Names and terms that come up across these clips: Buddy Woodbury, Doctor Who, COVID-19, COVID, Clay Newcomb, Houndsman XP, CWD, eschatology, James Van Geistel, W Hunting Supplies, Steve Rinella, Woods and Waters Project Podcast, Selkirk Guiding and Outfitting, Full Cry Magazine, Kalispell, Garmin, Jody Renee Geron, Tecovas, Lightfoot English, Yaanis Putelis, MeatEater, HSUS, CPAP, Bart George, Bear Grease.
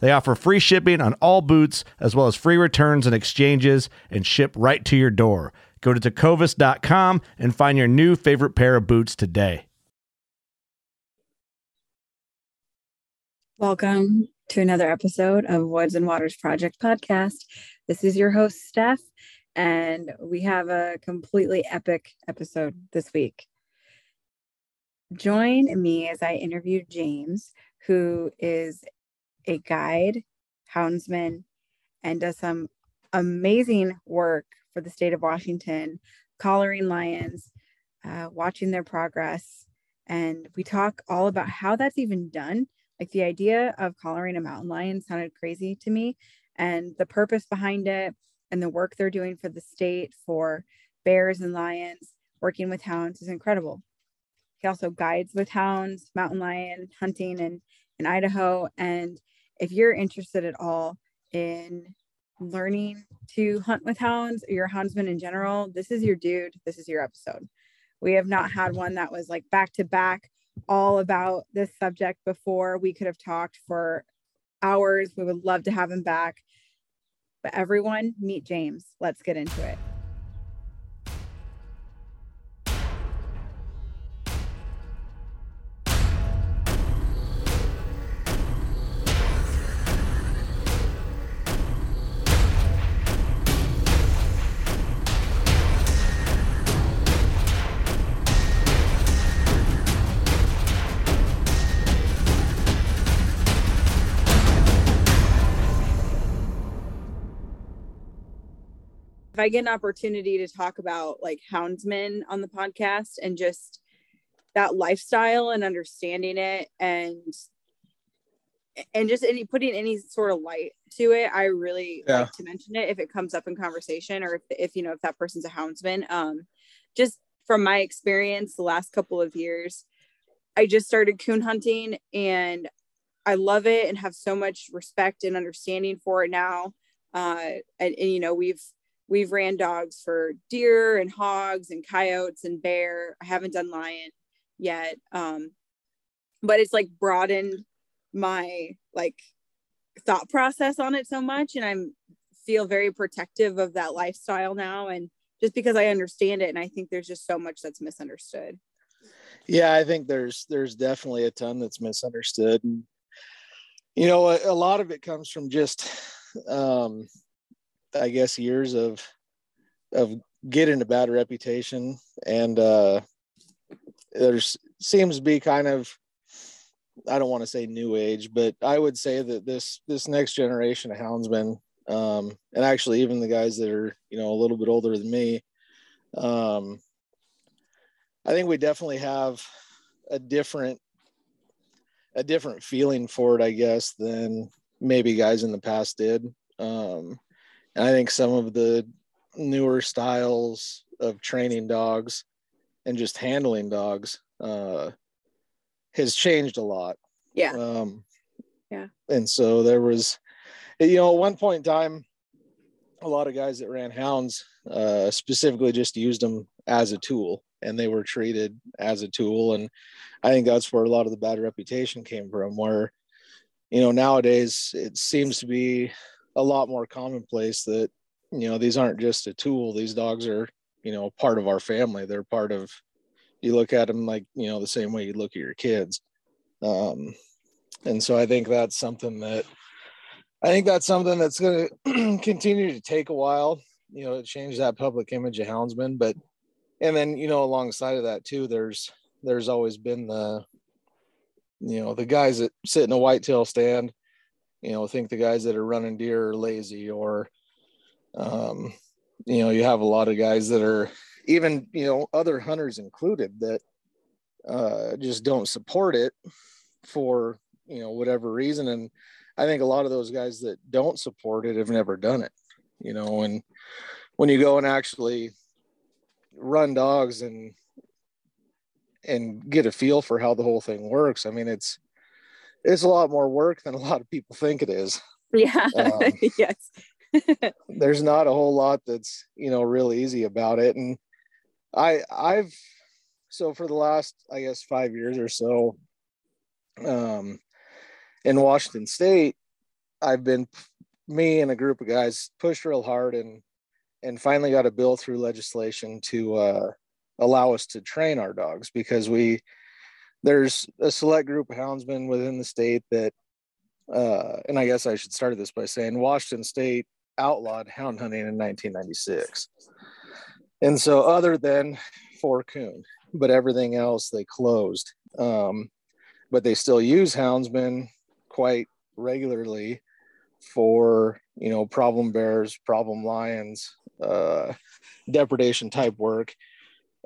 They offer free shipping on all boots, as well as free returns and exchanges, and ship right to your door. Go to Tecovas.com and find your new favorite pair of boots today. Welcome to another episode of Woods and Waters Project Podcast. This is your host, Steph, and we have a completely epic episode this week. Join me as I interview James, who is a guide, houndsman, and does some amazing work for the state of Washington, collaring lions, watching their progress. And we talk all about how that's even done. Like, the idea of collaring a mountain lion sounded crazy to me, and the purpose behind it and the work they're doing for the state for bears and lions, working with hounds, is incredible. He also guides with hounds, mountain lion hunting in Idaho. And if you're interested at all in learning to hunt with hounds, or your houndsman in general, this is your dude. This is your episode. We have not had one that was like back to back all about this subject before. We could have talked for hours. We would love to have him back. But everyone, meet James. Let's get into it. If I get an opportunity to talk about like houndsmen on the podcast and just that lifestyle and understanding it and just putting any sort of light to it, I really like to mention it if it comes up in conversation, or if you know, if that person's a houndsman. Just from my experience the last couple of years, I just started coon hunting and I love it and have so much respect and understanding for it now. And you know, We've ran dogs for deer and hogs and coyotes and bear. I haven't done lion yet. But it's like broadened my like thought process on it so much. And I feel very protective of that lifestyle now. And just because I understand it, and I think there's just so much that's misunderstood. Yeah, I think there's definitely a ton that's misunderstood. And, you know, a lot of it comes from just, I guess, years of getting a bad reputation, and there seems to be kind of, I don't want to say new age, but I would say that this next generation of houndsmen, and actually even the guys that are, you know, a little bit older than me, I think we definitely have a different feeling for it, I guess, than maybe guys in the past did. And I think some of the newer styles of training dogs and just handling dogs has changed a lot. Yeah. And so there was, you know, at one point in time, a lot of guys that ran hounds specifically just used them as a tool, and they were treated as a tool. And I think that's where a lot of the bad reputation came from, where, you know, nowadays it seems to be a lot more commonplace that, you know, these aren't just a tool. These dogs are, you know, part of our family. They're part of, you look at them like, you know, the same way you look at your kids. And so I think that's something that, that's going to continue to take a while, you know, to change that public image of houndsmen. But, and then, you know, alongside of that too, there's always been the, you know, the guys that sit in a whitetail stand, you know, think the guys that are running deer are lazy, or, you know, you have a lot of guys that are even, you know, other hunters included, that just don't support it for, you know, whatever reason. And I think a lot of those guys that don't support it have never done it, you know. And when you go and actually run dogs and get a feel for how the whole thing works, I mean, it's a lot more work than a lot of people think it is. Yeah. Yes. There's not a whole lot that's, you know, real easy about it. And I've, so for the last, I guess, 5 years or so, in Washington State, I've been, me and a group of guys pushed real hard and finally got a bill through legislation to allow us to train our dogs, because there's a select group of houndsmen within the state that, and I guess I should start this by saying Washington State outlawed hound hunting in 1996. And so other than for coon, but everything else they closed. But they still use houndsmen quite regularly for, you know, problem bears, problem lions, depredation type work,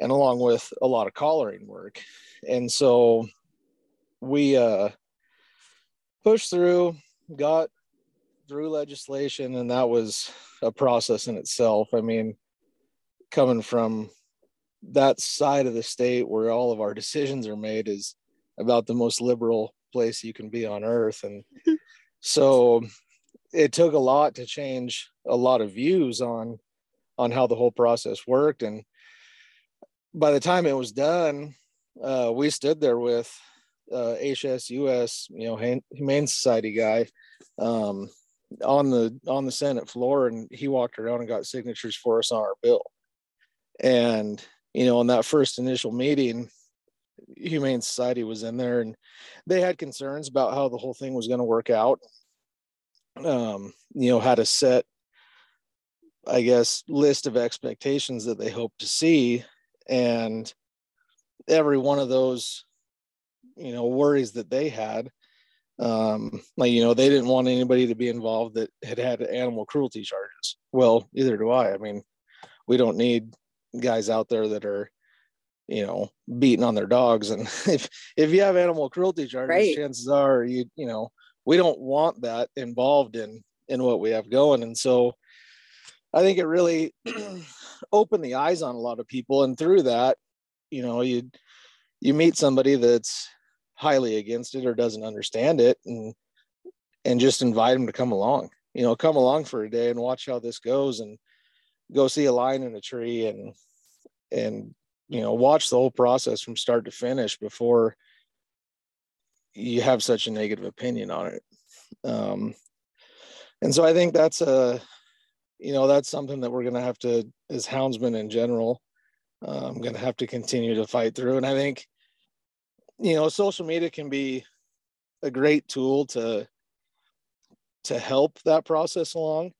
and along with a lot of collaring work. And so we pushed through, got through legislation, and that was a process in itself. I mean, coming from that side of the state where all of our decisions are made is about the most liberal place you can be on earth. And so it took a lot to change a lot of views on how the whole process worked. And by the time it was done, we stood there with HSUS, you know, Humane Society guy, on the Senate floor, and he walked around and got signatures for us on our bill. And, you know, on that first initial meeting, Humane Society was in there, and they had concerns about how the whole thing was going to work out. You know, had a set, I guess, list of expectations that they hoped to see, and every one of those, you know, worries that they had, like, you know, they didn't want anybody to be involved that had animal cruelty charges. Well, neither do I. I mean, we don't need guys out there that are, you know, beating on their dogs. And if you have animal cruelty charges, right, chances are you know, we don't want that involved in what we have going. And so I think it really opened the eyes on a lot of people. And through that, you know, you meet somebody that's highly against it or doesn't understand it, and just invite them to come along for a day and watch how this goes, and go see a line in a tree and, you know, watch the whole process from start to finish before you have such a negative opinion on it. And so I think that's that's something that we're going to have to, as houndsmen in general, I'm going to have to continue to fight through. And I think, you know, social media can be a great tool to help that process along,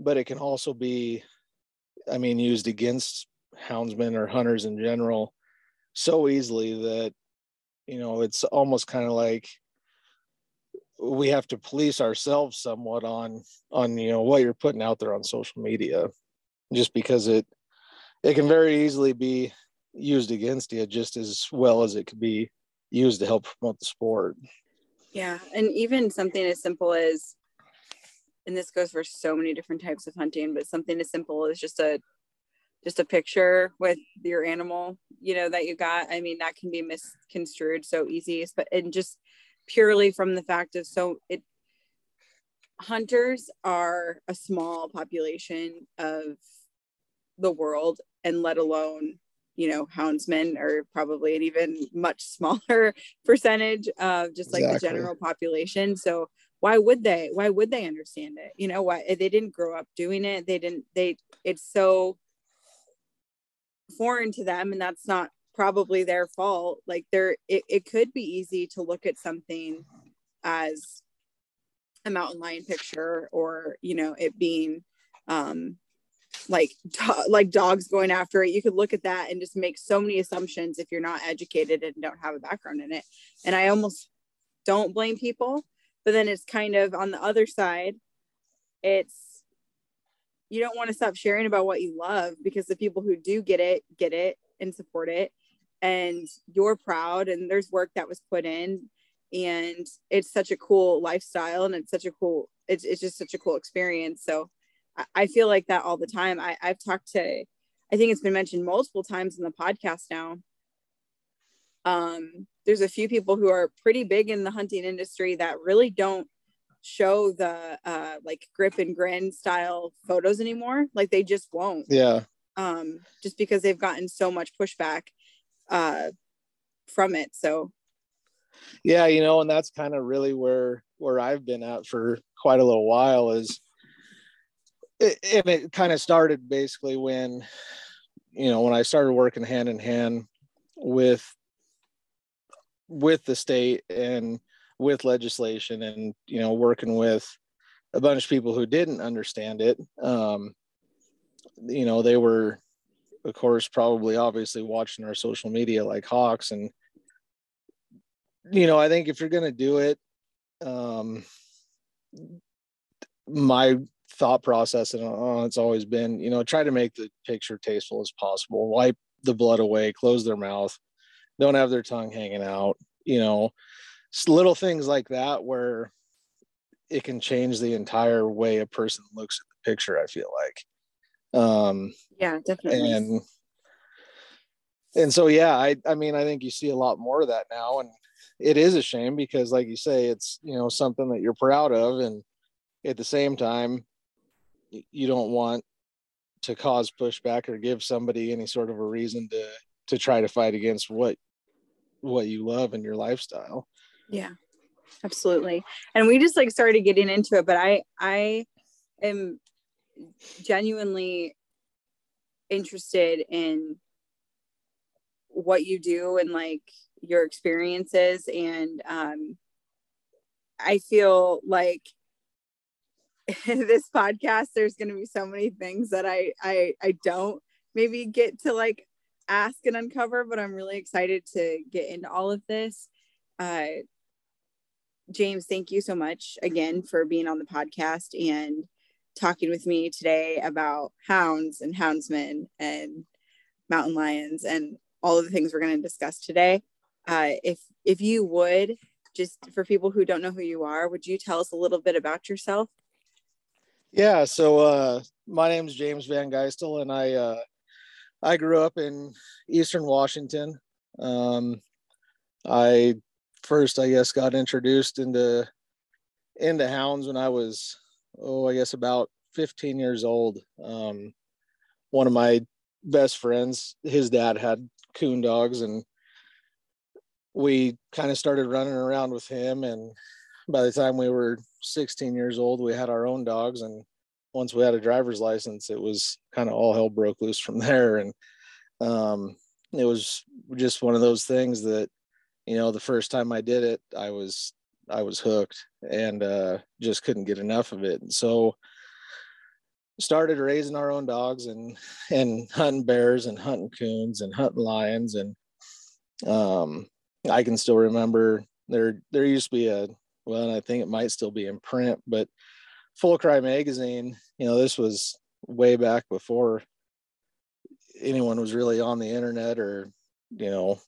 but it can also be, I mean, used against houndsmen or hunters in general so easily that, you know, it's almost kind of like we have to police ourselves somewhat on, you know, what you're putting out there on social media, just because it can very easily be used against you, just as well as it could be used to help promote the sport. Yeah. And even something as simple as, and this goes for so many different types of hunting, but something as simple as just a picture with your animal, you know, that you got, I mean, that can be misconstrued so easy, but, and just purely from the fact of, so it, hunters are a small population of the world, and let alone, you know, houndsmen are probably an even much smaller percentage of just like the general population. So why would they understand it? You know, why they didn't grow up doing it. It's so foreign to them, and that's not probably their fault. Like it could be easy to look at something as a mountain lion picture, or, you know, it being like dogs going after it. You could look at that and just make so many assumptions if you're not educated and don't have a background in it. And I almost don't blame people, but then it's kind of on the other side. It's, you don't want to stop sharing about what you love, because the people who do get it and support it, and you're proud, and there's work that was put in, and it's such a cool lifestyle, and it's just such a cool experience. So I feel like that all the time. I've talked to, I think it's been mentioned multiple times in the podcast now. There's a few people who are pretty big in the hunting industry that really don't show the like grip and grin style photos anymore. Like they just won't. Yeah. Just because they've gotten so much pushback from it. So yeah, you know, and that's kind of really where I've been at for quite a little while is, and it kind of started basically when, you know, when I started working hand in hand with the state and with legislation, and, you know, working with a bunch of people who didn't understand it. You know, they were, of course, probably obviously watching our social media like hawks. And, you know, I think if you're going to do it, my thought process, and it's always been, you know, try to make the picture tasteful as possible, wipe the blood away, close their mouth, don't have their tongue hanging out, you know, little things like that, where it can change the entire way a person looks at the picture, I feel like. Yeah, definitely. And so, yeah, I mean, I think you see a lot more of that now, and it is a shame, because like you say, it's, you know, something that you're proud of, and at the same time, you don't want to cause pushback or give somebody any sort of a reason to try to fight against what you love and your lifestyle. Yeah, absolutely. And we just like started getting into it, but I am genuinely interested in what you do and like your experiences. And I feel like this podcast, there's going to be so many things that I don't maybe get to like ask and uncover, but I'm really excited to get into all of this. James, thank you so much again for being on the podcast and talking with me today about hounds and houndsmen and mountain lions and all of the things we're going to discuss today. If you would, just for people who don't know who you are, would you tell us a little bit about yourself? Yeah, so my name is James Van Geistel, and I grew up in Eastern Washington. I first, I guess, got introduced into hounds when I was, I guess about 15 years old. One of my best friends, his dad had coon dogs, and we kind of started running around with him, and by the time we were 16 years old, we had our own dogs. And once we had a driver's license, it was kind of all hell broke loose from there. And it was just one of those things that, you know, the first time I did it, I was hooked, and just couldn't get enough of it. And so started raising our own dogs and hunting bears and hunting coons and hunting lions. And I can still remember there used to be and I think it might still be in print, but Full Cry Magazine, you know, this was way back before anyone was really on the internet, or, you know,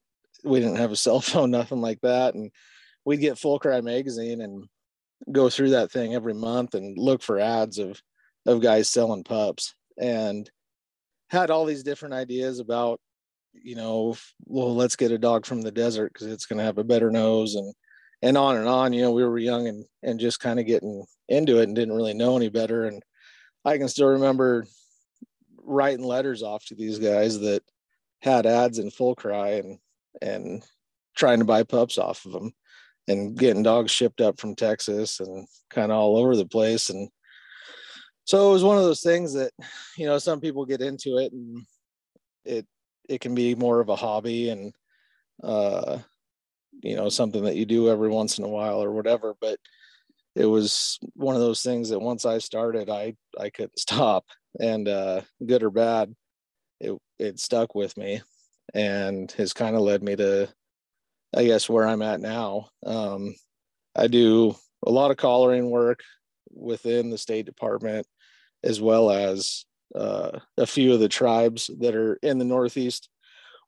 we didn't have a cell phone, nothing like that. And we'd get Full Cry Magazine and go through that thing every month and look for ads of guys selling pups, and had all these different ideas about, you know, well, let's get a dog from the desert because it's going to have a better nose, and on and on. You know, we were young and just kind of getting into it and didn't really know any better. And I can still remember writing letters off to these guys that had ads in Full Cry and trying to buy pups off of them and getting dogs shipped up from Texas and kind of all over the place. And so it was one of those things that, you know, some people get into it and it can be more of a hobby and, you know, something that you do every once in a while or whatever. But it was one of those things that once I started, I couldn't stop, and good or bad, it stuck with me and has kind of led me to, I guess, where I'm at now. I do a lot of collaring work within the State Department, as well as a few of the tribes that are in the Northeast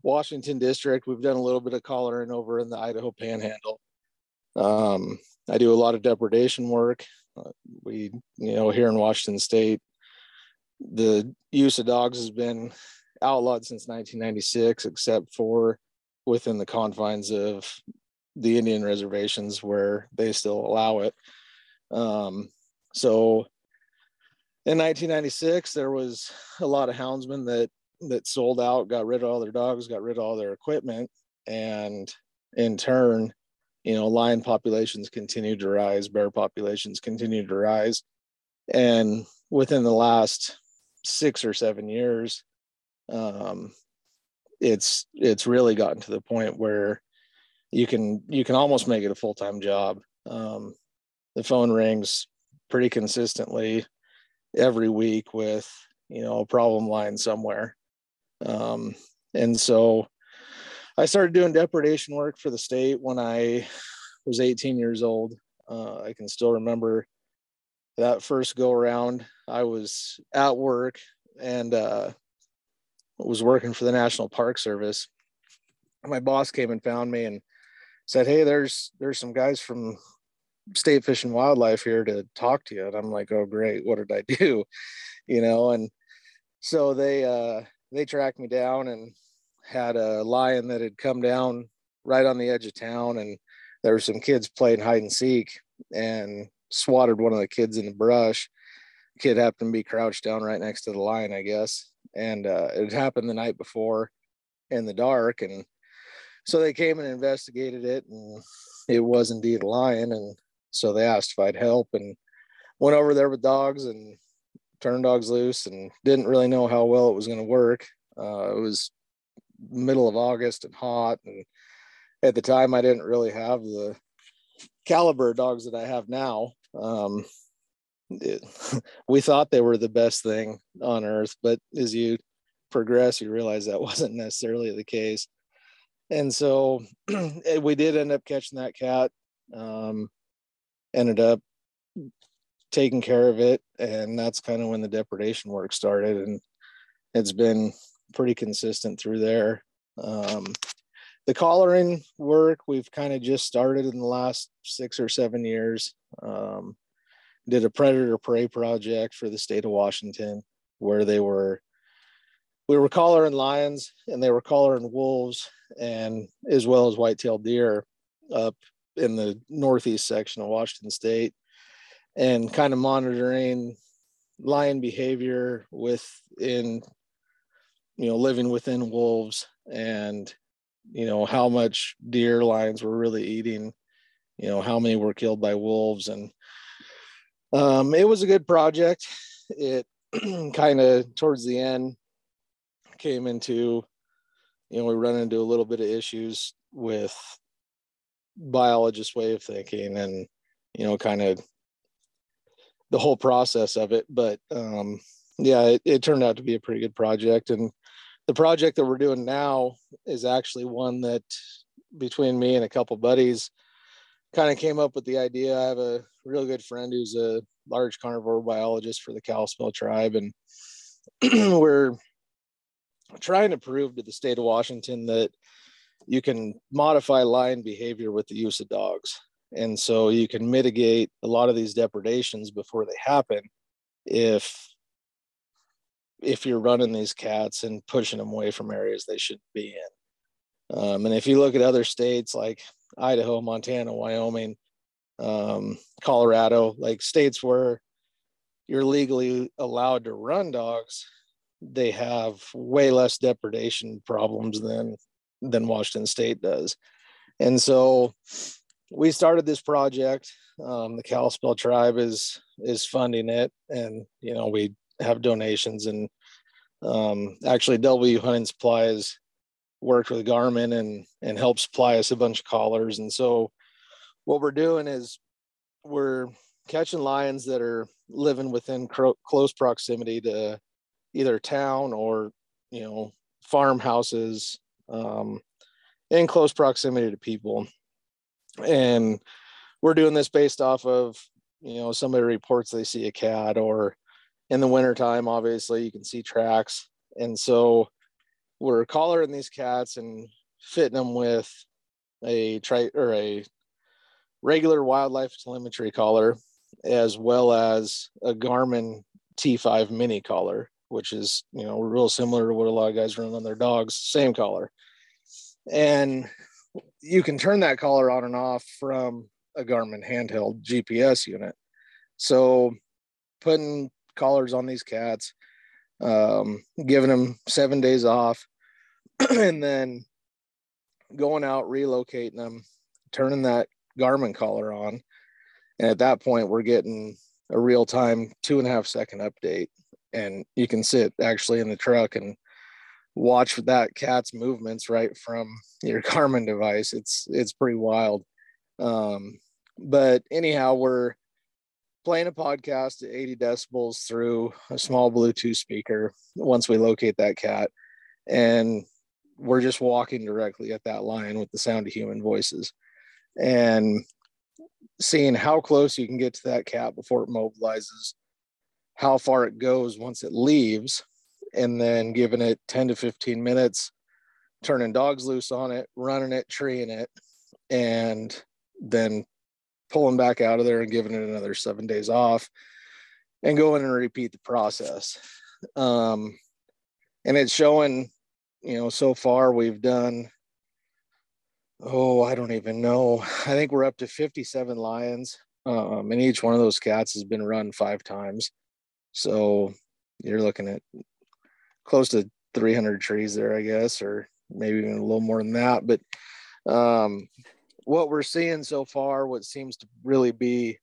Washington district. We've done a little bit of collaring over in the Idaho Panhandle. I do a lot of depredation work. We, you know, here in Washington State, the use of dogs has been outlawed since 1996, except for within the confines of the Indian reservations where they still allow it. So in 1996, there was a lot of houndsmen that sold out, got rid of all their dogs, got rid of all their equipment. And in turn, you know, lion populations continued to rise, bear populations continued to rise. And within the last 6 or 7 years, it's really gotten to the point where you can almost make it a full-time job. The phone rings pretty consistently every week with, you know, a problem line somewhere. And so I started doing depredation work for the state when I was 18 years old. I can still remember that first go around. I was at work and was working for the National Park Service. My boss came and found me and said, "Hey, there's some guys from State Fish and Wildlife here to talk to you." And I'm like, "Oh, great. What did I do?" You know? And so they tracked me down and had a lion that had come down right on the edge of town. And there were some kids playing hide and seek and swatted one of the kids in the brush. The kid happened to be crouched down right next to the lion, I guess. And it happened the night before in the dark. And so they came and investigated it, and it was indeed a lion. And so they asked if I'd help, and went over there with dogs and turned dogs loose, and didn't really know how well it was going to work. It was middle of August and hot. And at the time I didn't really have the caliber of dogs that I have now. We thought they were the best thing on earth, but as you progress, you realize that wasn't necessarily the case. And so we did end up catching that cat, ended up taking care of it. And that's kind of when the depredation work started. And it's been pretty consistent through there. The collaring work, we've kind of just started in the last 6 or 7 years. Did a predator prey project for the state of Washington where we were collaring lions, and they were collaring wolves, and as well as white-tailed deer up in the northeast section of Washington State, and kind of monitoring lion behavior within, you know, living within wolves, and, you know, how much deer lions were really eating, you know, how many were killed by wolves. And it was a good project. It kind of towards the end came into, you know, we run into a little bit of issues with biologists' way of thinking and, you know, kind of the whole process of it. But yeah, it turned out to be a pretty good project. And the project that we're doing now is actually one that between me and a couple buddies kind of came up with the idea. I have a real good friend who's a large carnivore biologist for the Kalispell tribe, and we're trying to prove to the state of Washington that you can modify lion behavior with the use of dogs. And so you can mitigate a lot of these depredations before they happen if you're running these cats and pushing them away from areas they shouldn't be in. And if you look at other states like Idaho, Montana, Wyoming, Colorado, like states where you're legally allowed to run dogs, they have way less depredation problems than Washington State does. And so we started this project. The Kalispell tribe is funding it, and you know, we have donations, and actually W Hunting Supplies worked with Garmin and helped supply us a bunch of collars. And so what we're doing is we're catching lions that are living within close proximity to either town or, you know, farmhouses, in close proximity to people. And we're doing this based off of, you know, somebody reports they see a cat, or in the wintertime, obviously you can see tracks. And so we're collaring these cats and fitting them with a regular wildlife telemetry collar, as well as a Garmin T5 mini collar, which is, you know, real similar to what a lot of guys run on their dogs, same collar. And you can turn that collar on and off from a Garmin handheld GPS unit. So putting collars on these cats, giving them 7 days off, and then going out, relocating them, turning that Garmin collar on, and at that point we're getting a real-time 2.5 second update, and you can sit actually in the truck and watch that cat's movements right from your Garmin device. It's pretty wild. But anyhow, we're playing a podcast at 80 decibels through a small Bluetooth speaker once we locate that cat, and we're just walking directly at that lion with the sound of human voices and seeing how close you can get to that cat before it mobilizes, how far it goes once it leaves, and then giving it 10 to 15 minutes, turning dogs loose on it, running it, treeing it, and then pulling back out of there and giving it another 7 days off, and going and repeat the process. And it's showing, you know, so far we've done, I don't even know. I think we're up to 57 lions. And each one of those cats has been run 5 times. So you're looking at close to 300 trees there, I guess, or maybe even a little more than that. But what we're seeing so far, what seems to really be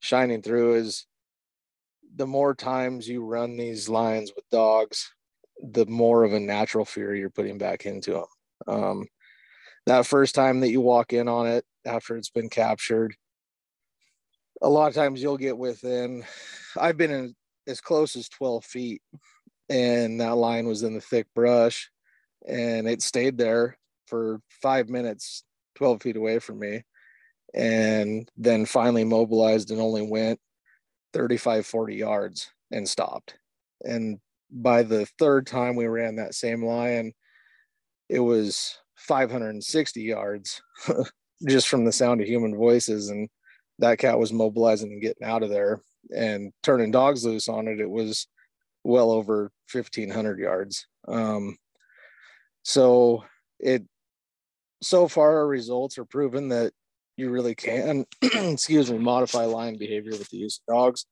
shining through, is the more times you run these lions with dogs, the more of a natural fear you're putting back into them. That first time that you walk in on it after it's been captured, a lot of times you'll get within, I've been in as close as 12 feet, and that lion was in the thick brush, and it stayed there for 5 minutes, 12 feet away from me, and then finally mobilized and only went 35, 40 yards and stopped. And by the third time we ran that same lion, it was 560 yards just from the sound of human voices, and that cat was mobilizing and getting out of there, and turning dogs loose on it, it was well over 1,500 yards. So far our results are proving that you really can, modify lion behavior with the use of dogs.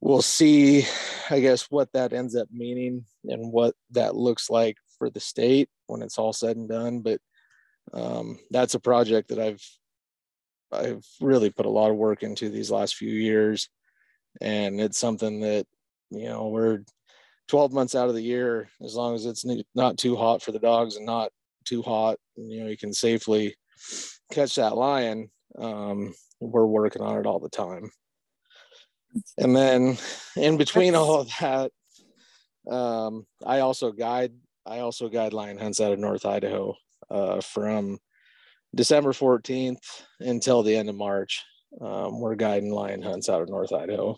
We'll see, I guess, what that ends up meaning and what that looks like for the state when it's all said and done. But that's a project that I've really put a lot of work into these last few years, and it's something that, you know, we're 12 months out of the year, as long as it's not too hot for the dogs and not too hot, you know, you can safely catch that lion. We're working on it all the time. And then in between all of that, I also guide lion hunts out of North Idaho from December 14th until the end of March. We're guiding lion hunts out of North Idaho.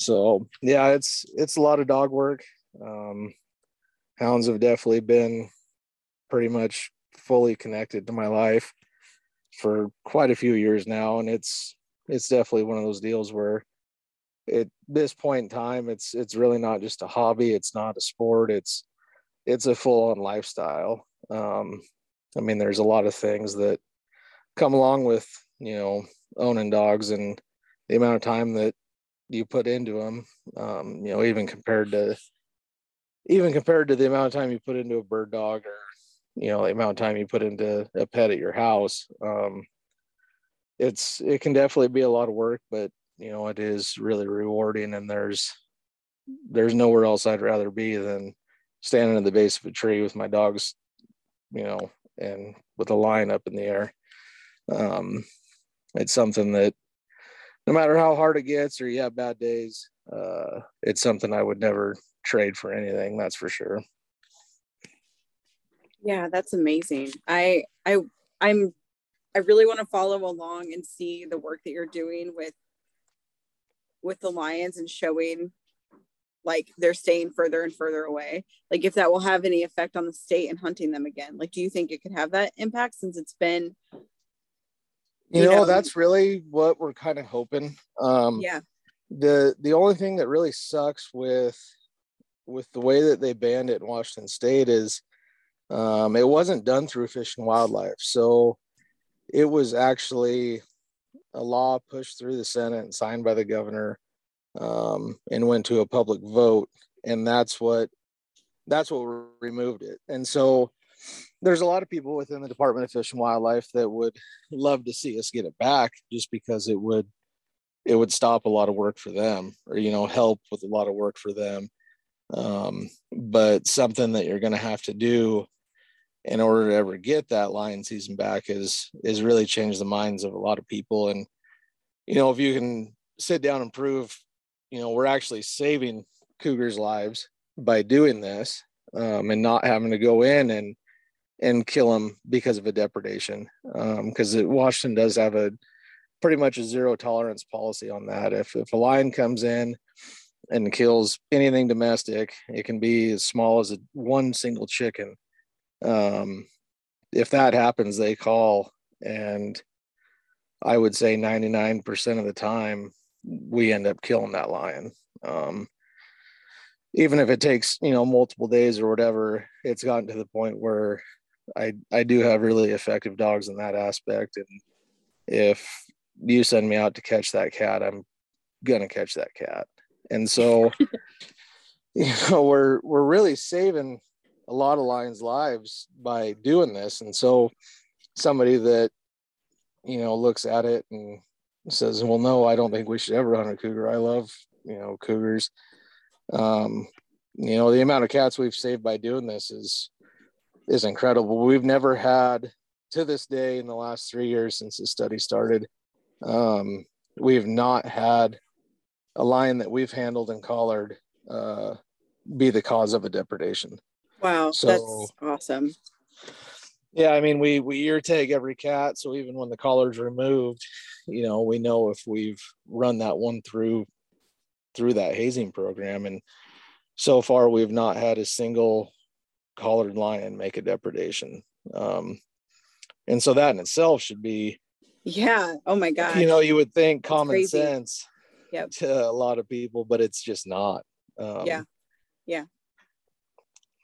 So yeah, it's a lot of dog work. Hounds have definitely been pretty much fully connected to my life for quite a few years now, and it's definitely one of those deals where at this point in time, it's really not just a hobby, it's not a sport, it's a full-on lifestyle. I mean, there's a lot of things that come along with, you know, owning dogs and the amount of time that you put into them, you know, even compared to the amount of time you put into a bird dog, or, you know, the amount of time you put into a pet at your house. It can definitely be a lot of work, but, you know, it is really rewarding, and there's nowhere else I'd rather be than standing at the base of a tree with my dogs, you know, and with a line up in the air. It's something that no matter how hard it gets or you have bad days, it's something I would never trade for anything. That's for sure. Yeah, that's amazing. I really want to follow along and see the work that you're doing with the lions and showing like they're staying further and further away, like if that will have any effect on the state and hunting them again. Like, do you think it could have that impact since it's been, you know, that's really what we're kind of hoping. Yeah. The only thing that really sucks with the way that they banned it in Washington State is it wasn't done through Fish and Wildlife. So it was actually a law pushed through the Senate and signed by the governor, and went to a public vote, and that's what removed it. And so there's a lot of people within the Department of Fish and Wildlife that would love to see us get it back, just because it would stop a lot of work for them, or, you know, help with a lot of work for them. But something that you're going to have to do in order to ever get that lion season back is really change the minds of a lot of people. And, you know, if you can sit down and prove, you know, we're actually saving cougars' lives by doing this, and not having to go in and kill them because of a depredation. Because Washington does have a pretty much a zero tolerance policy on that. If a lion comes in and kills anything domestic, it can be as small as one single chicken. If that happens, they call, and I would say 99% of the time we end up killing that lion. Even if it takes, you know, multiple days or whatever, it's gotten to the point where I do have really effective dogs in that aspect. And if you send me out to catch that cat, I'm going to catch that cat. And so, you know, we're really saving a lot of lions' lives by doing this. And so somebody that, you know, looks at it and says, well, no, I don't think we should ever hunt a cougar. I love, you know, cougars. You know, the amount of cats we've saved by doing this is incredible. We've never had, to this day, in the last 3 years since this study started, we've not had a lion that we've handled and collared be the cause of a depredation. Wow, so, that's awesome. Yeah, I mean, we ear tag every cat, so even when the collar's removed, you know, we know if we've run that one through that hazing program, and so far we've not had a single collared lion make a depredation. And so that in itself should be, yeah, oh my god, you know, you would think that's common crazy. Sense, yep, to a lot of people, but it's just not. Yeah.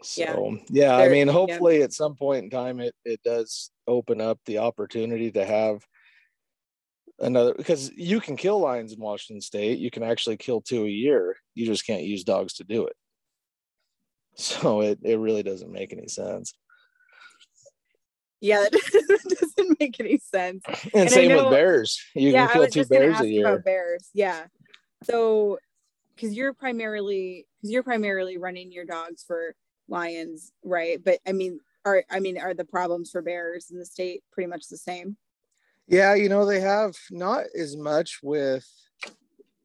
So, yeah, I mean, hopefully at some point in time, it does open up the opportunity to have another, because you can kill lions in Washington State. You can actually kill 2 a year. You just can't use dogs to do it. So it really doesn't make any sense. Yeah, it doesn't make any sense. And same with bears. You can kill 2 bears a year. Bears. Yeah. So, because you're primarily running your dogs for lions, right? But I mean are the problems for bears in the state pretty much the same? Yeah, you know, they have not as much with,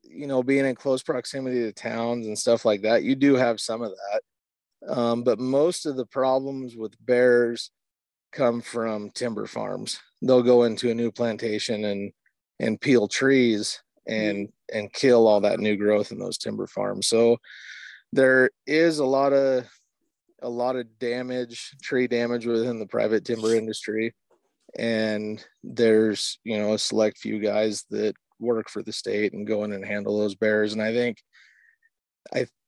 you know, being in close proximity to towns and stuff like that. You do have some of that, but most of the problems with bears come from timber farms. They'll go into a new plantation and peel trees and kill all that new growth in those timber farms. So there is a lot of damage, tree damage within the private timber industry. And there's, you know, a select few guys that work for the state and go in and handle those bears. And I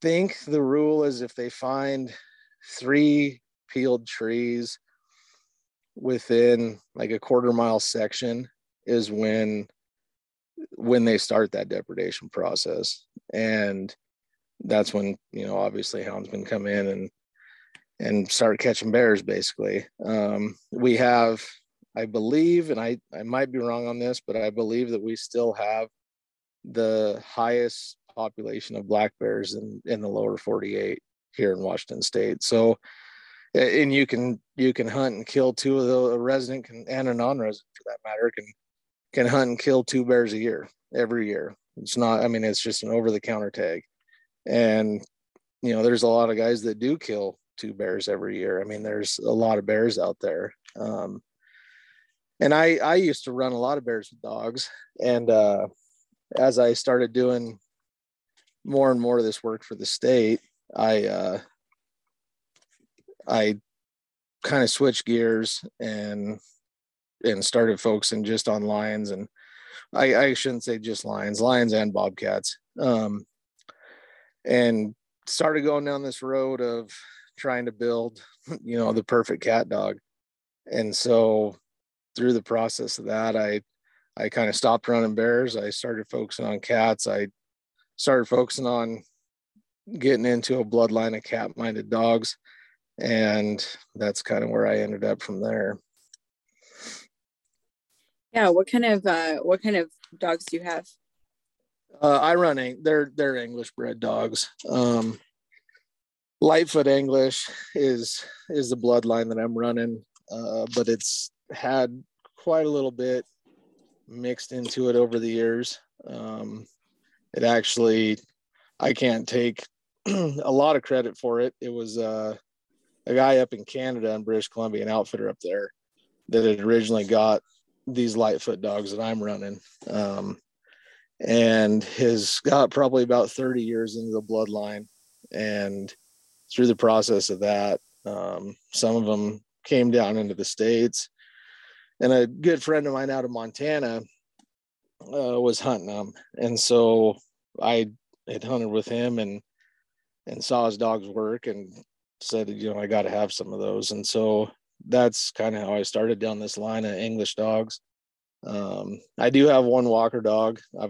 think the rule is if they find 3 peeled trees within like a quarter mile section is when when they start that depredation process. And that's when, you know, obviously houndsmen come in and start catching bears, basically. We have, I believe, and I might be wrong on this, but I believe that we still have the highest population of black bears in the lower 48 here in Washington state. So, and you can hunt and kill two of the resident and a non-resident for that matter can hunt and kill two bears a year, every year. It's not, I mean, it's just an over-the-counter tag. And, you know, there's a lot of guys that do kill two bears every year. I mean, there's a lot of bears out there. And I used to run a lot of bears with dogs. And as I started doing more and more of this work for the state, I kind of switched gears and started focusing just on lions. And I shouldn't say just lions and bobcats. And started going down this road of trying to build, you know, the perfect cat dog. And so through the process of that, I kind of stopped running bears. I started focusing on cats. I started focusing on getting into a bloodline of cat-minded dogs. And that's kind of where I ended up from there. Yeah. What kind of dogs do you have? I run they're English bred dogs. Lightfoot English is the bloodline that I'm running, but it's had quite a little bit mixed into it over the years. It actually, I can't take a lot of credit for it. It was a guy up in Canada in British Columbia, an outfitter up there, that had originally got these Lightfoot dogs that I'm running. And has got probably about 30 years into the bloodline. And through the process of that, some of them came down into the States. And a good friend of mine out of Montana was hunting them. And so I had hunted with him and saw his dogs work and said, you know, I got to have some of those. And so that's kind of how I started down this line of English dogs. I do have one walker dog. That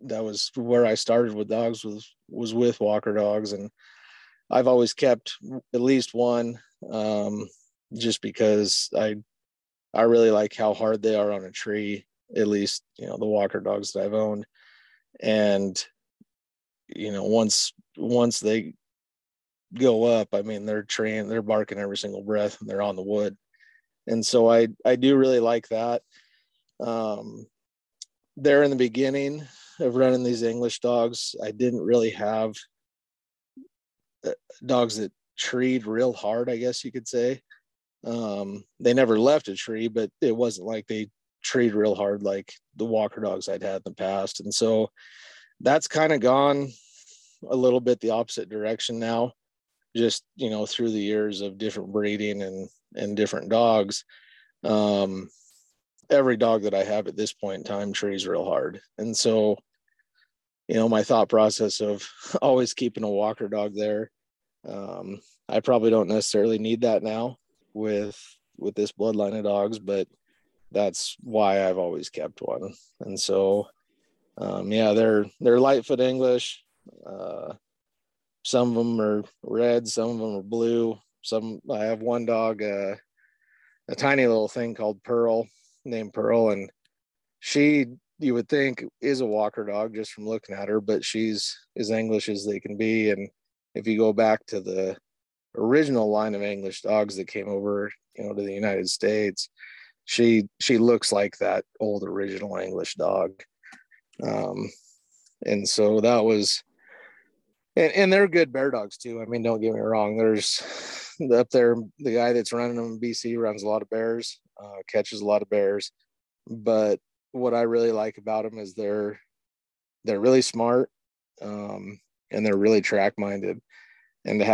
was where I started with dogs, was with walker dogs. And I've always kept at least one, just because I really like how hard they are on a tree, at least, you know, the walker dogs that I've owned. And, you know, once they go up, I mean, they're trained, they're barking every single breath and they're on the wood. And so I do really like that. There in the beginning of running these English dogs, I didn't really have dogs that treed real hard, I guess you could say. They never left a tree, but it wasn't like they treed real hard like the walker dogs I'd had in the past. And so that's kind of gone a little bit the opposite direction now, just, you know, through the years of different breeding and different dogs. Every dog that I have at this point in time trees real hard. And so, you know, my thought process of always keeping a walker dog there, I probably don't necessarily need that now with this bloodline of dogs, but that's why I've always kept one. And so, yeah, they're Lightfoot English. Some of them are red, some of them are blue. I have one dog, a tiny little thing called Pearl, named Pearl. And she, you would think, is a walker dog just from looking at her, but she's as English as they can be. And if you go back to the original line of English dogs that came over, you know, to the United States, she looks like that old original English dog. And so that was, and they're good bear dogs too. I mean, don't get me wrong. There's up there, the guy that's running them in BC runs a lot of bears, catches a lot of bears. But what I really like about them is they're really smart, and they're really track minded. And to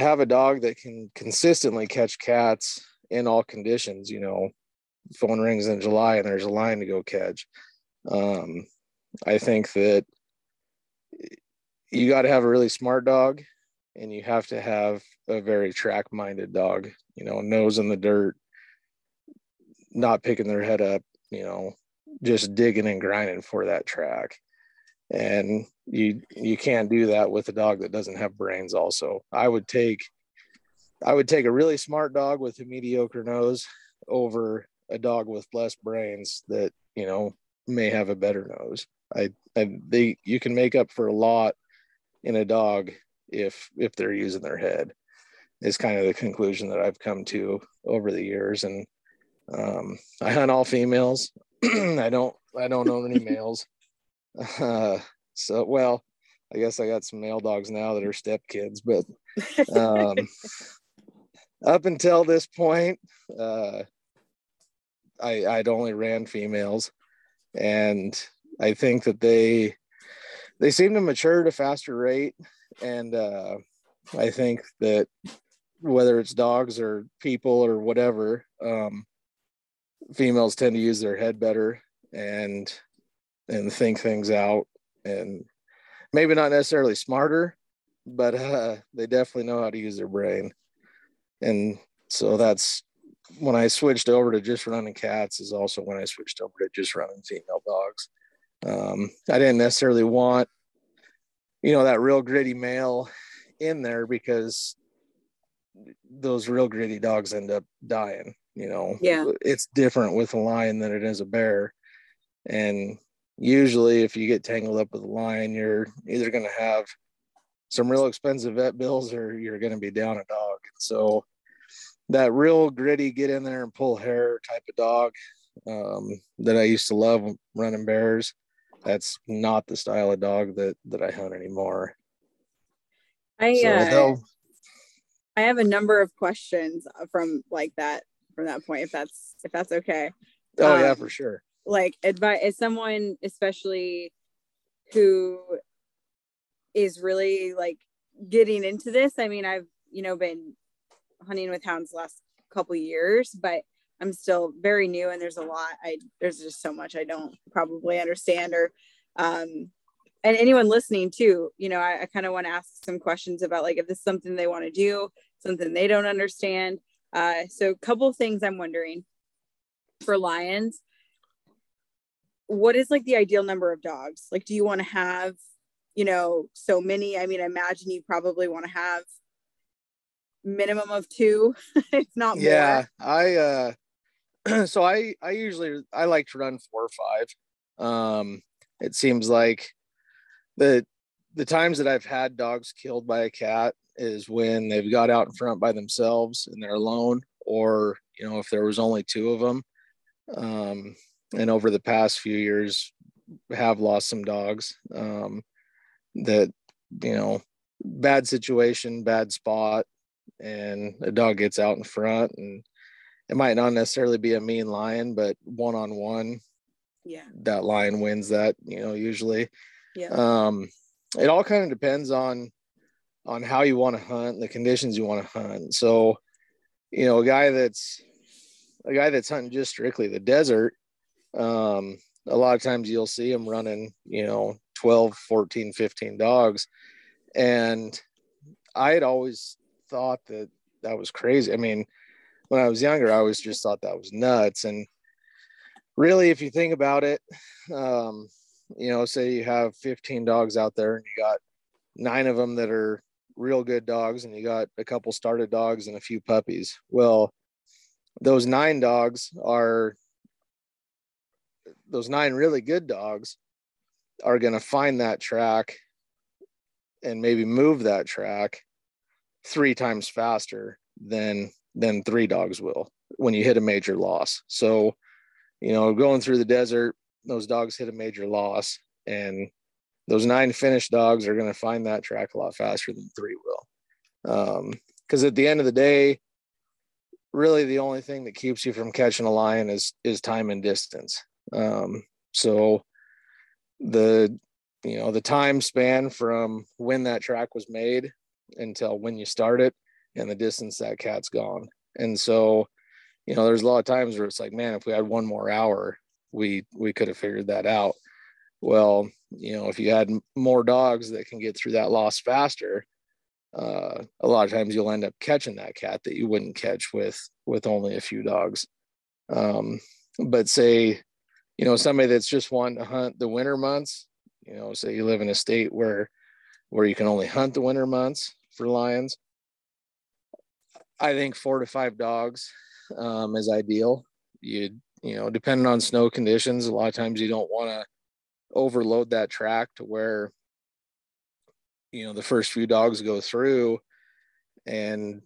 have a dog that can consistently catch cats in all conditions, you know, phone rings in July and there's a lion to go catch. I think that you got to have a really smart dog and you have to have a very track minded dog, you know, nose in the dirt, not picking their head up, you know, just digging and grinding for that track. And you can't do that with a dog that doesn't have brains. Also, I would take a really smart dog with a mediocre nose over a dog with less brains that, you know, may have a better nose. You can make up for a lot in a dog if they're using their head, is kind of the conclusion that I've come to over the years. And I hunt all females. I don't own any males. So, well, I guess I got some male dogs now that are stepkids, but up until this point, I'd only ran females, and I think that they seem to mature at a faster rate. And I think that whether it's dogs or people or whatever, females tend to use their head better and think things out, and maybe not necessarily smarter, but they definitely know how to use their brain. And so that's when I switched over to just running cats, is also when I switched over to just running female dogs. I didn't necessarily want, you know, that real gritty male in there, because those real gritty dogs end up dying, you know. Yeah, it's different with a lion than it is a bear. And usually if you get tangled up with a lion, you're either going to have some real expensive vet bills or you're going to be down a dog. So that real gritty, get in there and pull hair type of dog that I used to love running bears, that's not the style of dog that I hunt anymore. I have a number of questions from that point, if that's okay. Oh, yeah, for sure. Like, advice as someone, especially who is really like getting into this. I mean, I've, you know, been hunting with hounds the last couple of years, but I'm still very new, and there's a lot. There's just so much I don't probably understand, or and anyone listening too, you know, I kind of want to ask some questions about like, if this is something they want to do, something they don't understand. So a couple things I'm wondering for lions, what is like the ideal number of dogs? Like, do you want to have, you know, so many? I mean, I imagine you probably want to have minimum of two, if not more. I usually, I like to run 4 or 5. It seems like the times that I've had dogs killed by a cat is when they've got out in front by themselves and they're alone, or, you know, if there was only two of them. And over the past few years, have lost some dogs that, you know, bad situation, bad spot, and a dog gets out in front, and it might not necessarily be a mean lion, but one-on-one, yeah, that lion wins that, you know, usually. Yeah. It all kind of depends on how you want to hunt, the conditions you want to hunt. So, you know, a guy that's hunting just strictly the desert, a lot of times you'll see him running, you know, 12, 14, 15 dogs. And I had always thought that was crazy. I mean, when I was younger, I always just thought that was nuts. And really, if you think about it, you know, say you have 15 dogs out there and you got 9 of them that are real good dogs, and you got a couple started dogs and a few puppies. Well, those 9 dogs are, those 9 really good dogs are going to find that track and maybe move that track 3 times faster than 3 dogs will when you hit a major loss. So, you know, going through the desert, those dogs hit a major loss, and those 9 finished dogs are going to find that track a lot faster than 3 will. Because at the end of the day, really the only thing that keeps you from catching a lion is time and distance. So the time span from when that track was made until when you start it, and the distance that cat's gone. And so, you know, there's a lot of times where it's like, man, if we had 1 more hour, we could have figured that out. Well, you know, if you had more dogs that can get through that loss faster, a lot of times you'll end up catching that cat that you wouldn't catch with only a few dogs. But say you know, somebody that's just wanting to hunt the winter months, you know, say you live in a state where you can only hunt the winter months for lions, I think 4 to 5 dogs is ideal. You know, depending on snow conditions, a lot of times you don't want to overload that track to where, you know, the first few dogs go through and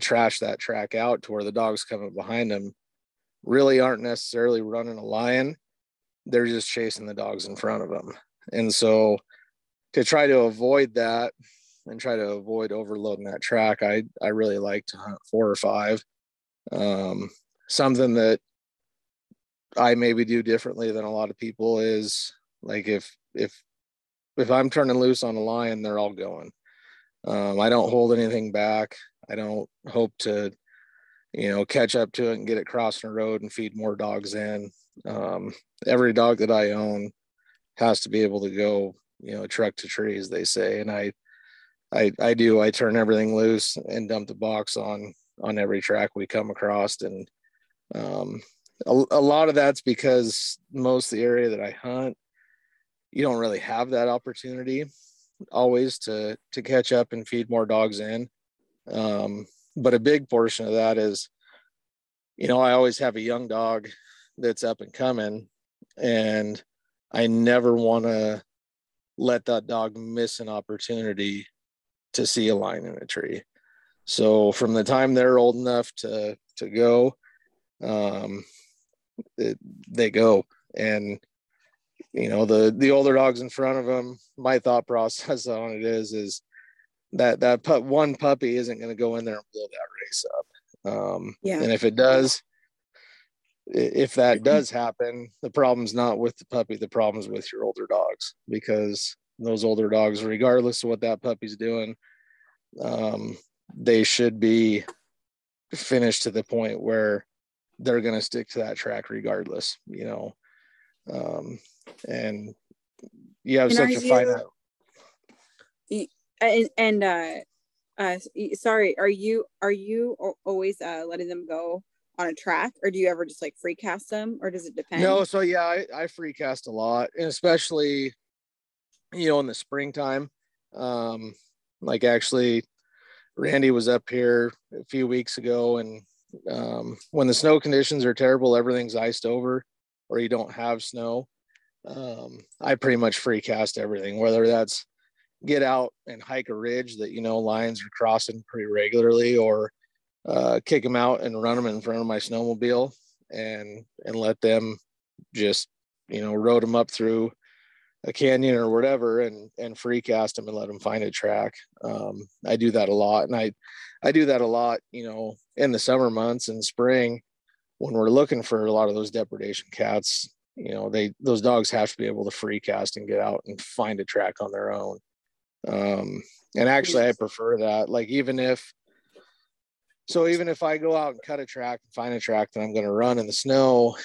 trash that track out to where the dogs coming behind them really aren't necessarily running a lion. They're just chasing the dogs in front of them. And so to try to avoid that and try to avoid overloading that track, I really like to hunt 4 or 5. Something that I maybe do differently than a lot of people is like, if I'm turning loose on a lion, they're all going. I don't hold anything back. I don't hope to, you know, catch up to it and get it crossing the road and feed more dogs in. Every dog that I own has to be able to go, you know, truck to tree, as they say. And I do. I turn everything loose and dump the box on every track we come across. And a lot of that's because most of the area that I hunt, you don't really have that opportunity always to catch up and feed more dogs in. But a big portion of that is, you know, I always have a young dog that's up and coming, and I never want to let that dog miss an opportunity to see a lion in a tree. So from the time they're old enough to go, they go. And, you know, the older dogs in front of them, my thought process on it is that one puppy isn't going to go in there and blow that race up. And if it does, if that does happen, the problem's not with the puppy, the problem's with your older dogs, because those older dogs, regardless of what that puppy's doing, they should be finished to the point where they're going to stick to that track regardless, you know. And you have such a finite. Sorry, are you always letting them go on a track, or do you ever just like free cast them, or does it depend? No, so yeah, I free cast a lot, and especially, you know, in the springtime. Like actually Randy was up here a few weeks ago, and when the snow conditions are terrible, everything's iced over, or you don't have snow, I pretty much free cast everything, whether that's get out and hike a ridge that, you know, lions are crossing pretty regularly, or kick them out and run them in front of my snowmobile and let them just, you know, road them up through a canyon or whatever and free cast them and let them find a track. I do that a lot. And I do that a lot, you know, in the summer months and spring, when we're looking for a lot of those depredation cats, you know, those dogs have to be able to free cast and get out and find a track on their own. And actually I prefer that. Like, even if I go out and cut a track and find a track that I'm going to run in the snow,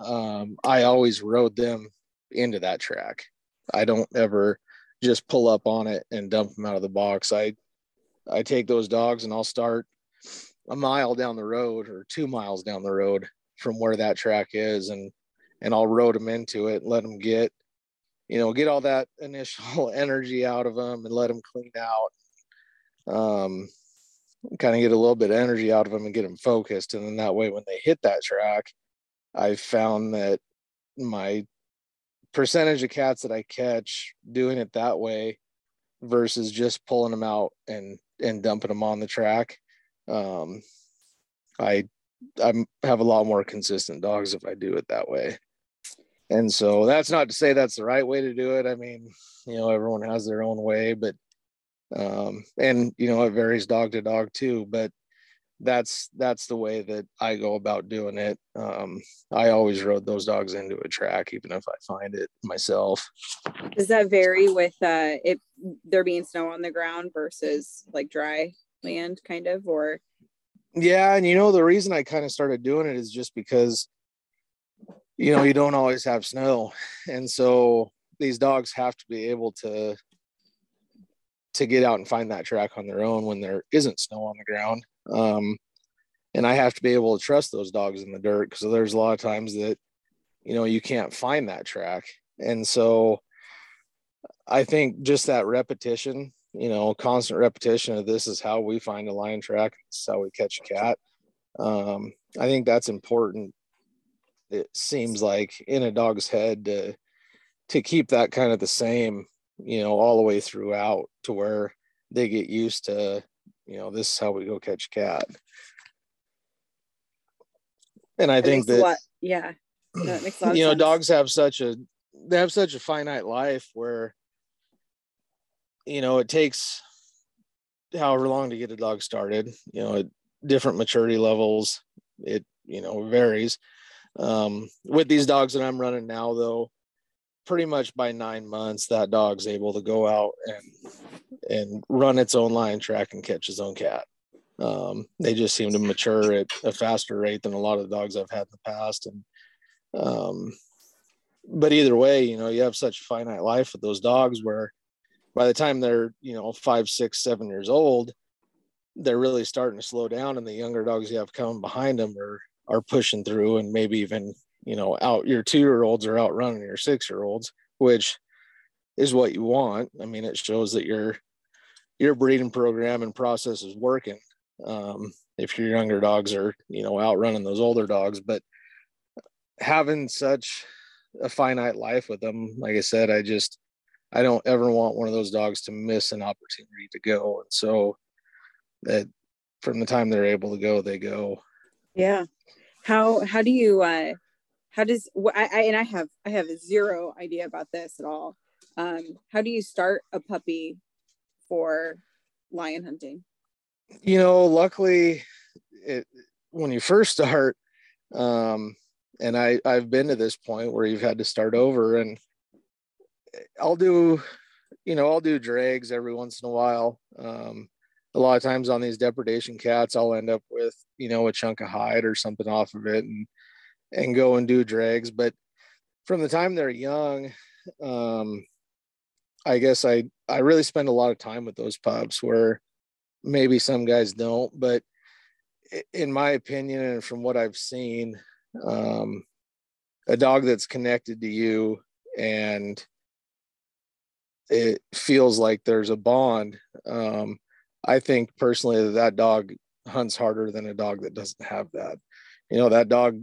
I always rode them into that track. I don't ever just pull up on it and dump them out of the box. I take those dogs and I'll start a mile down the road or 2 miles down the road from where that track is, and I'll road them into it and let them get all that initial energy out of them and let them clean out, kind of get a little bit of energy out of them and get them focused. And then that way, when they hit that track, I've found that my percentage of cats that I catch doing it that way versus just pulling them out and dumping them on the track, I have a lot more consistent dogs if I do it that way. And so that's not to say that's the right way to do it. I mean, you know, everyone has their own way, but, and you know, it varies dog to dog too, but that's the way that I go about doing it. I always rode those dogs into a track, even if I find it myself. Does that vary with, if there being snow on the ground versus like dry land kind of, or? Yeah. And you know, the reason I kind of started doing it is just because, you know, you don't always have snow. And so these dogs have to be able to get out and find that track on their own when there isn't snow on the ground. And I have to be able to trust those dogs in the dirt, because there's a lot of times that you know, you can't find that track. And so I think just that repetition, you know, constant repetition of this is how we find a lion track, this is how we catch a cat. I think that's important. It seems like in a dog's head to keep that kind of the same, you know, all the way throughout, to where they get used to, you know, this is how we go catch a cat. And I think that, that makes a lot of sense. Dogs have such a, they have such a finite life where, you know, it takes however long to get a dog started, you know, at different maturity levels, it, you know, varies. With these dogs that I'm running now though, pretty much by 9 months, that dog's able to go out and run its own lion track and catch his own cat. They just seem to mature at a faster rate than a lot of the dogs I've had in the past. And, but either way, you know, you have such a finite life with those dogs where by the time they're, you know, 5, 6, 7 years old, they're really starting to slow down, and the younger dogs you have coming behind them are pushing through, and maybe even, you know, out your 2-year-olds are outrunning your 6-year-olds, which is what you want. I mean, it shows that your breeding program and process is working. If your younger dogs are, you know, outrunning those older dogs, but having such a finite life with them, like I said, I don't ever want one of those dogs to miss an opportunity to go. And so that from the time they're able to go, they go. Yeah. How do you, I have zero idea about this at all. How do you start a puppy for lion hunting? You know, luckily when you first start, and I've been to this point where you've had to start over, and I'll do drags every once in a while. A lot of times on these depredation cats, I'll end up with, you know, a chunk of hide or something off of it and go and do drags. But from the time they're young, I guess I really spend a lot of time with those pups, where maybe some guys don't, but in my opinion, and from what I've seen, a dog that's connected to you and it feels like there's a bond. I think personally that dog hunts harder than a dog that doesn't have that. You know, that dog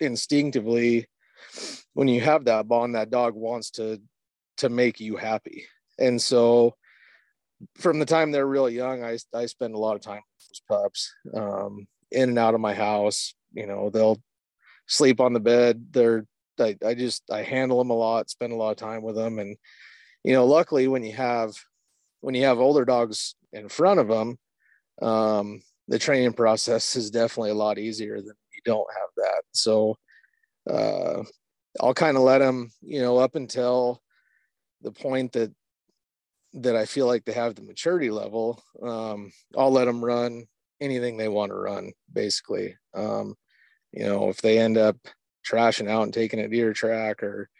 instinctively, when you have that bond, that dog wants to make you happy. And so from the time they're real young, I spend a lot of time with those pups, in and out of my house. You know, they'll sleep on the bed. I handle them a lot, spend a lot of time with them. And, you know, luckily when you have older dogs in front of them, the training process is definitely a lot easier than you don't have that. So, I'll kind of let them, you know, up until the point that I feel like they have the maturity level. I'll let them run anything they want to run, basically. You know, if they end up trashing out and taking a deer track, or,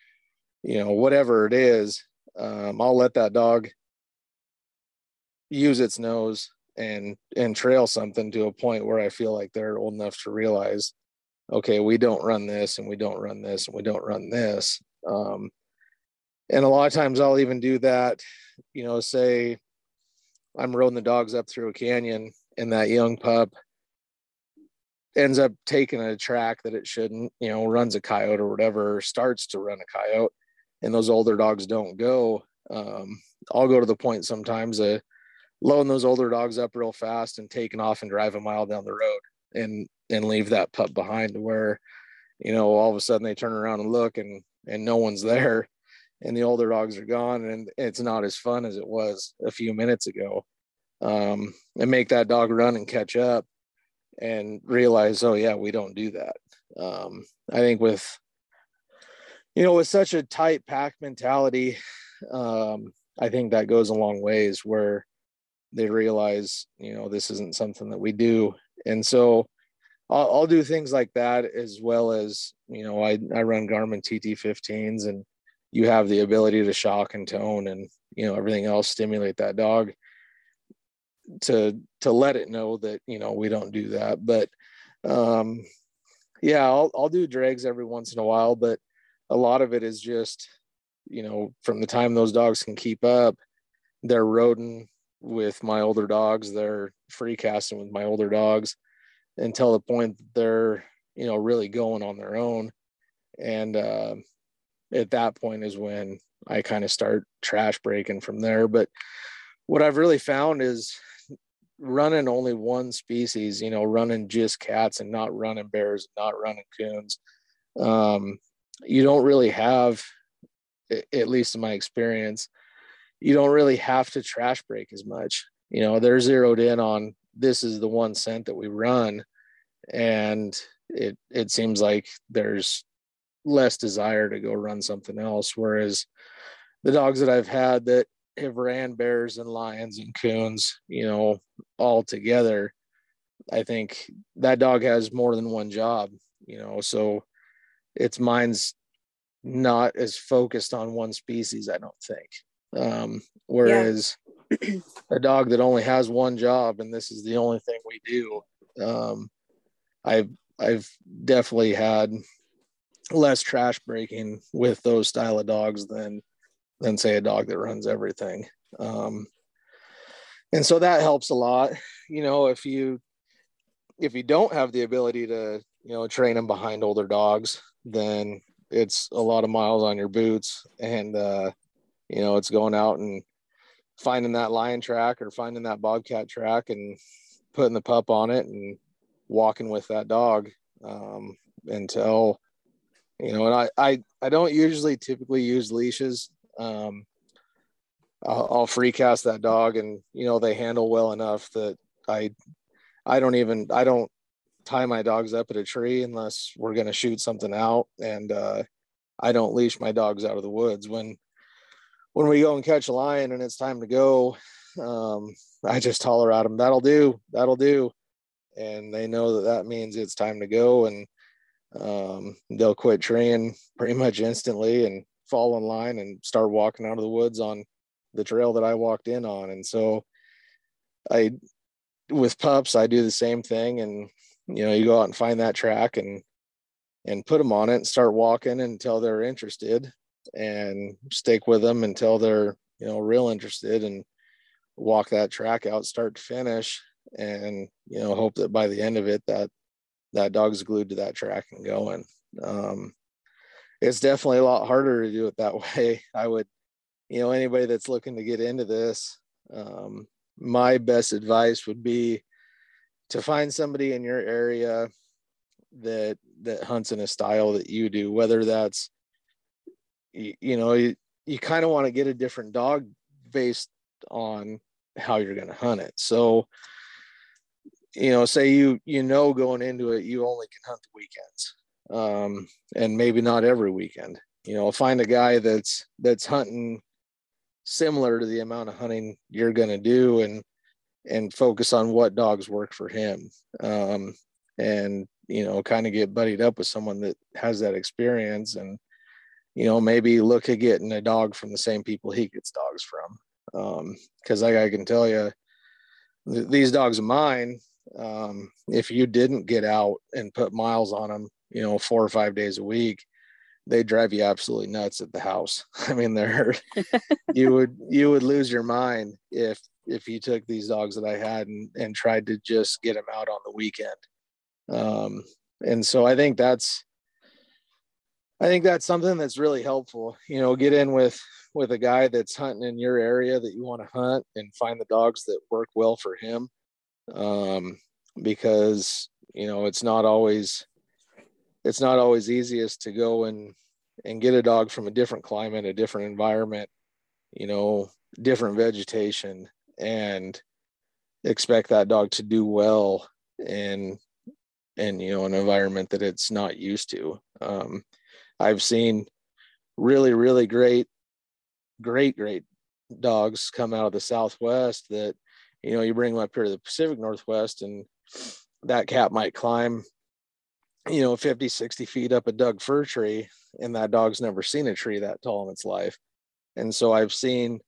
you know, whatever it is, I'll let that dog use its nose and trail something to a point where I feel like they're old enough to realize, okay, we don't run this and we don't run this and we don't run this. And a lot of times I'll even do that, you know, say I'm roading the dogs up through a canyon and that young pup ends up taking a track that it shouldn't, you know, runs a coyote or whatever, starts to run a coyote, and those older dogs don't go. I'll go to the point sometimes of loading those older dogs up real fast and taking off and drive a mile down the road and leave that pup behind, where, you know, all of a sudden they turn around and look and no one's there, and the older dogs are gone, and it's not as fun as it was a few minutes ago. And make that dog run and catch up and realize, oh yeah, we don't do that. I think with, you know, with such a tight pack mentality, I think that goes a long ways, where they realize, you know, this isn't something that we do. And so I'll do things like that, as well as, you know, I run Garmin TT15s, and you have the ability to shock and tone and, you know, everything else, stimulate that dog to let it know that, you know, we don't do that. But Yeah, I'll do drags every once in a while, but a lot of it is just, you know, from the time those dogs can keep up, they're roding with my older dogs, they're free casting with my older dogs until the point they're, you know, really going on their own. And at that point is when I kind of start trash breaking from there. But what I've really found is running only one species, you know, running just cats and not running bears, not running coons. You don't really have, at least in my experience, you don't really have to trash break as much. You know, they're zeroed in on this is the one scent that we run, and it seems like there's less desire to go run something else. Whereas the dogs that I've had that have ran bears and lions and coons, you know, all together, I think that dog has more than one job, you know, so its mind's not as focused on one species, I don't think. Whereas yeah. A dog that only has one job and this is the only thing we do, I've definitely had less trash breaking with those style of dogs than say a dog that runs everything. And so that helps a lot. You know, if you don't have the ability to, you know, train them behind older dogs, then it's a lot of miles on your boots, and you know, it's going out and finding that lion track or finding that bobcat track and putting the pup on it and walking with that dog until, you know, and I don't usually typically use leashes. I'll free cast that dog, and, you know, they handle well enough that I don't tie my dogs up at a tree unless we're going to shoot something out. And I don't leash my dogs out of the woods. When we go and catch a lion and it's time to go, I just holler at them, that'll do. And they know that means it's time to go, and they'll quit treeing pretty much instantly and fall in line and start walking out of the woods on the trail that I walked in on. And so with pups, I do the same thing. And, you know, you go out and find that track and put them on it and start walking until they're interested, and stick with them until they're, you know, real interested, and walk that track out start to finish, and, you know, hope that by the end of it that dog's glued to that track and going. It's definitely a lot harder to do it that way. I would, you know, anybody that's looking to get into this, my best advice would be to find somebody in your area that hunts in a style that you do, whether that's, you know, you kind of want to get a different dog based on how you're going to hunt it. So, you know, say you know, going into it, you only can hunt the weekends, and maybe not every weekend. You know, find a guy that's hunting similar to the amount of hunting you're going to do, and focus on what dogs work for him. And, you know, kind of get buddied up with someone that has that experience, and, you know, maybe look at getting a dog from the same people he gets dogs from. 'Cause like I can tell you, these dogs of mine, if you didn't get out and put miles on them, you know, 4 or 5 days a week, they drive you absolutely nuts at the house. I mean, you would lose your mind if you took these dogs that I had and tried to just get them out on the weekend. And so I think that's something that's really helpful. You know, get in with a guy that's hunting in your area that you want to hunt, and find the dogs that work well for him. Because, you know, it's not always easiest to go and get a dog from a different climate, a different environment, you know, different vegetation, and expect that dog to do well in you know, an environment that it's not used to. I've seen really, really great dogs come out of the Southwest that, you know, you bring them up here to the Pacific Northwest, and that cat might climb, you know, 50, 60 feet up a dug fir tree, and that dog's never seen a tree that tall in its life. And so I've seen,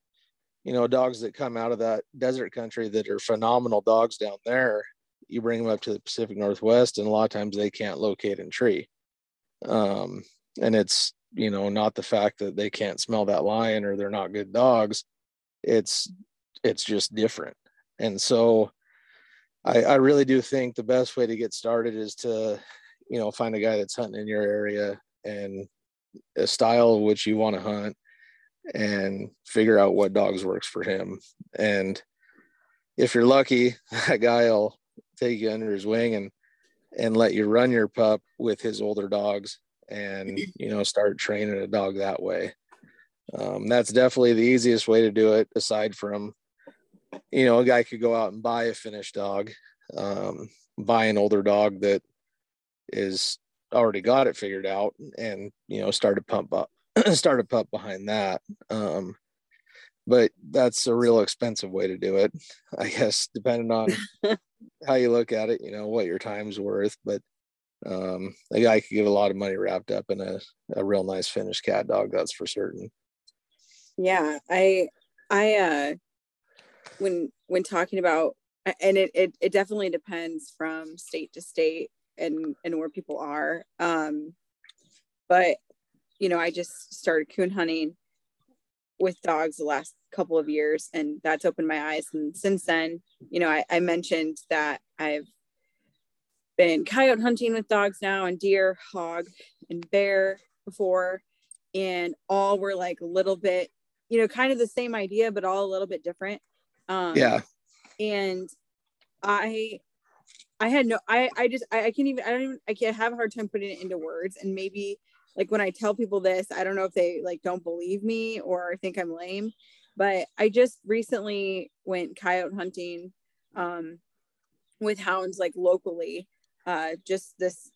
you know, dogs that come out of that desert country that are phenomenal dogs down there, you bring them up to the Pacific Northwest, and a lot of times they can't locate in tree. And it's, you know, not the fact that they can't smell that lion or they're not good dogs. It's just different. And so I really do think the best way to get started is to, you know, find a guy that's hunting in your area and a style which you want to hunt, and figure out what dogs works for him. And if you're lucky, that guy will take you under his wing and let you run your pup with his older dogs, and, you know, start training a dog that way. That's definitely the easiest way to do it, aside from, you know, a guy could go out and buy a finished dog, buy an older dog that is already got it figured out, and, you know, start a pup behind that. But that's a real expensive way to do it, I guess, depending on how you look at it, you know, what your time's worth. But a guy could get a lot of money wrapped up in a real nice finished cat dog, that's for certain. Yeah, I when talking about, and it definitely depends from state to state and where people are. But, you know, I just started coon hunting with dogs the last couple of years, and that's opened my eyes. And since then, you know, I mentioned that I've been coyote hunting with dogs now, and deer, hog, and bear before, and all were like a little bit, you know, kind of the same idea, but all a little bit different. Yeah. And I have a hard time putting it into words. And maybe like when I tell people this, I don't know if they like don't believe me or think I'm lame, but I just recently went coyote hunting with hounds, like locally, just this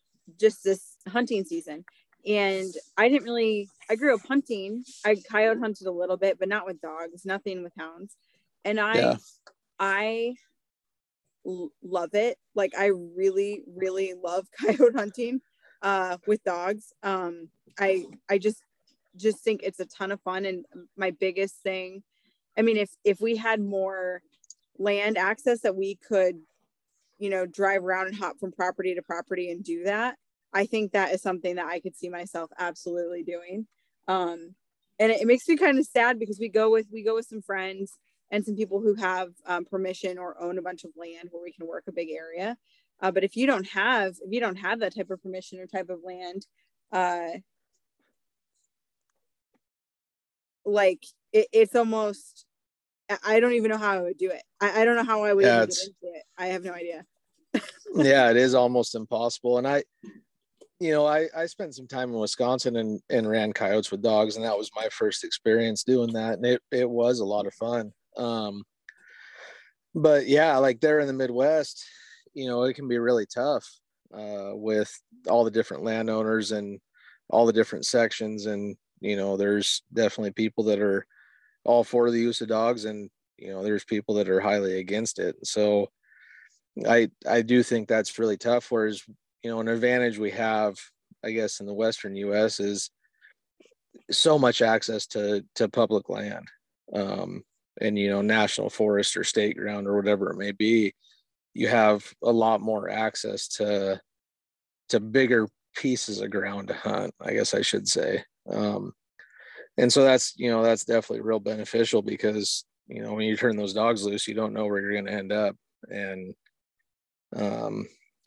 hunting season. And I grew up hunting. I coyote hunted a little bit, but not with dogs, nothing with hounds. And I love it. Like, I really, really love coyote hunting with dogs. I just think it's a ton of fun. And my biggest thing, I mean, if we had more land access that we could, you know, drive around and hop from property to property and do that, I think that is something that I could see myself absolutely doing. And it makes me kind of sad, because we go with some friends and some people who have permission or own a bunch of land where we can work a big area. But if you don't have that type of permission or type of land, like it's almost, I don't even know how I would do it. I don't know how I would even get into it. I have no idea. Yeah, it is almost impossible. And I spent some time in Wisconsin and ran coyotes with dogs. And that was my first experience doing that. And it was a lot of fun. But yeah, like there in the Midwest, you know, it can be really tough with all the different landowners and all the different sections. And, you know, there's definitely people that are all for the use of dogs, and, you know, there's people that are highly against it. So I do think that's really tough. Whereas, you know, an advantage we have, I guess, in the Western U.S. is so much access to public land, and, you know, national forest or state ground or whatever it may be. You have a lot more access to bigger pieces of ground to hunt, I guess I should say. And so that's, you know, that's definitely real beneficial, because, you know, when you turn those dogs loose, you don't know where you're going to end up. And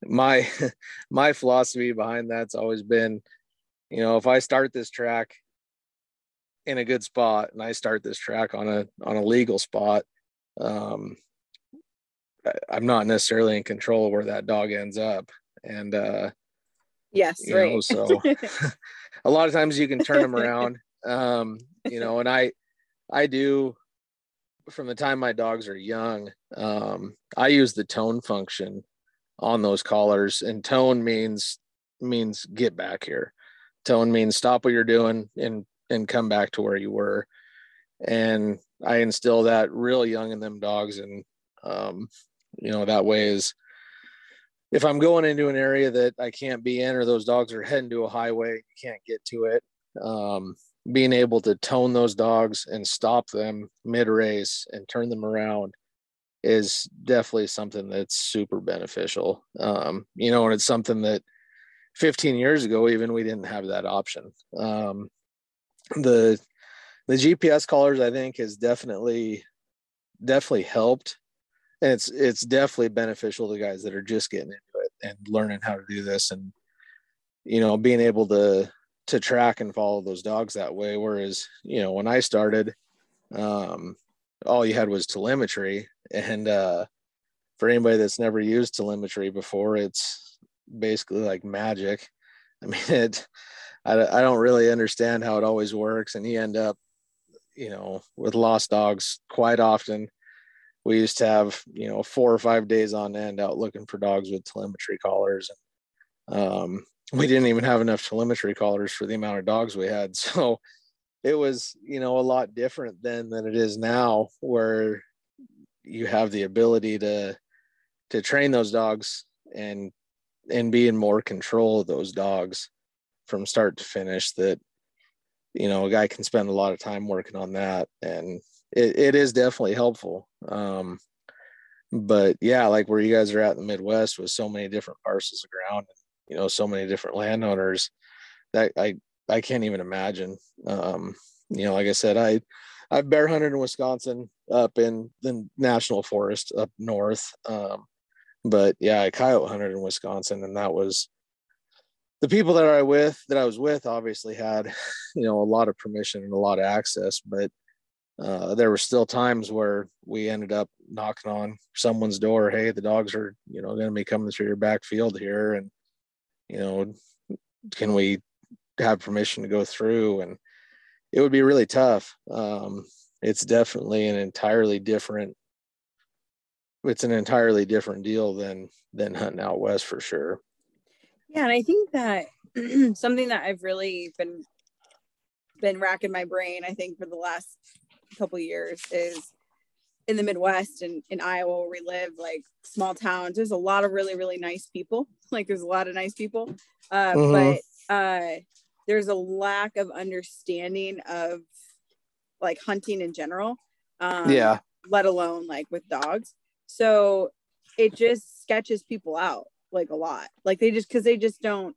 my philosophy behind that's always been, you know, if I start this track in a good spot and I start this track on a legal spot, I'm not necessarily in control of where that dog ends up. And yes, you right. know, so a lot of times you can turn them around, you know, and I do from the time my dogs are young. I use the tone function on those collars, and tone means get back here. Tone means stop what you're doing and come back to where you were. And I instill that real young in them dogs. And, you know, that way is, if I'm going into an area that I can't be in, or those dogs are heading to a highway, you can't get to it, being able to tone those dogs and stop them mid race and turn them around is definitely something that's super beneficial. You know, and it's something that 15 years ago, even we didn't have that option. The GPS collars, I think, has definitely helped. And it's definitely beneficial to guys that are just getting into it and learning how to do this, and, you know, being able to track and follow those dogs that way. Whereas, you know, when I started, all you had was telemetry, and for anybody that's never used telemetry before, it's basically like magic. I mean, I don't really understand how it always works, and you end up, you know, with lost dogs quite often. We used to have, you know, 4 or 5 days on end out looking for dogs with telemetry collars. We didn't even have enough telemetry collars for the amount of dogs we had. So it was, you know, a lot different then than it is now, where you have the ability to train those dogs and be in more control of those dogs from start to finish. That, you know, a guy can spend a lot of time working on that, and it is definitely helpful. But yeah, like where you guys are at in the Midwest, with so many different parcels of ground, you know, so many different landowners, that I can't even imagine. You know, like I said, I've bear hunted in Wisconsin, up in the national forest up north. But yeah, I coyote hunted in Wisconsin, and that was the people that I was with obviously had, you know, a lot of permission and a lot of access, but there were still times where we ended up knocking on someone's door. Hey, the dogs are, you know, going to be coming through your back field here, and, you know, can we have permission to go through? And it would be really tough. It's definitely an entirely different deal than hunting out west, for sure. Yeah. And I think that something that I've really been racking my brain, I think, for the last couple of years is in the Midwest and in Iowa, where we live, like small towns, there's a lot of really, really nice people. Like there's a lot of nice people, but there's a lack of understanding of like hunting in general, yeah, let alone like with dogs. So it just sketches people out like a lot. Like they just don't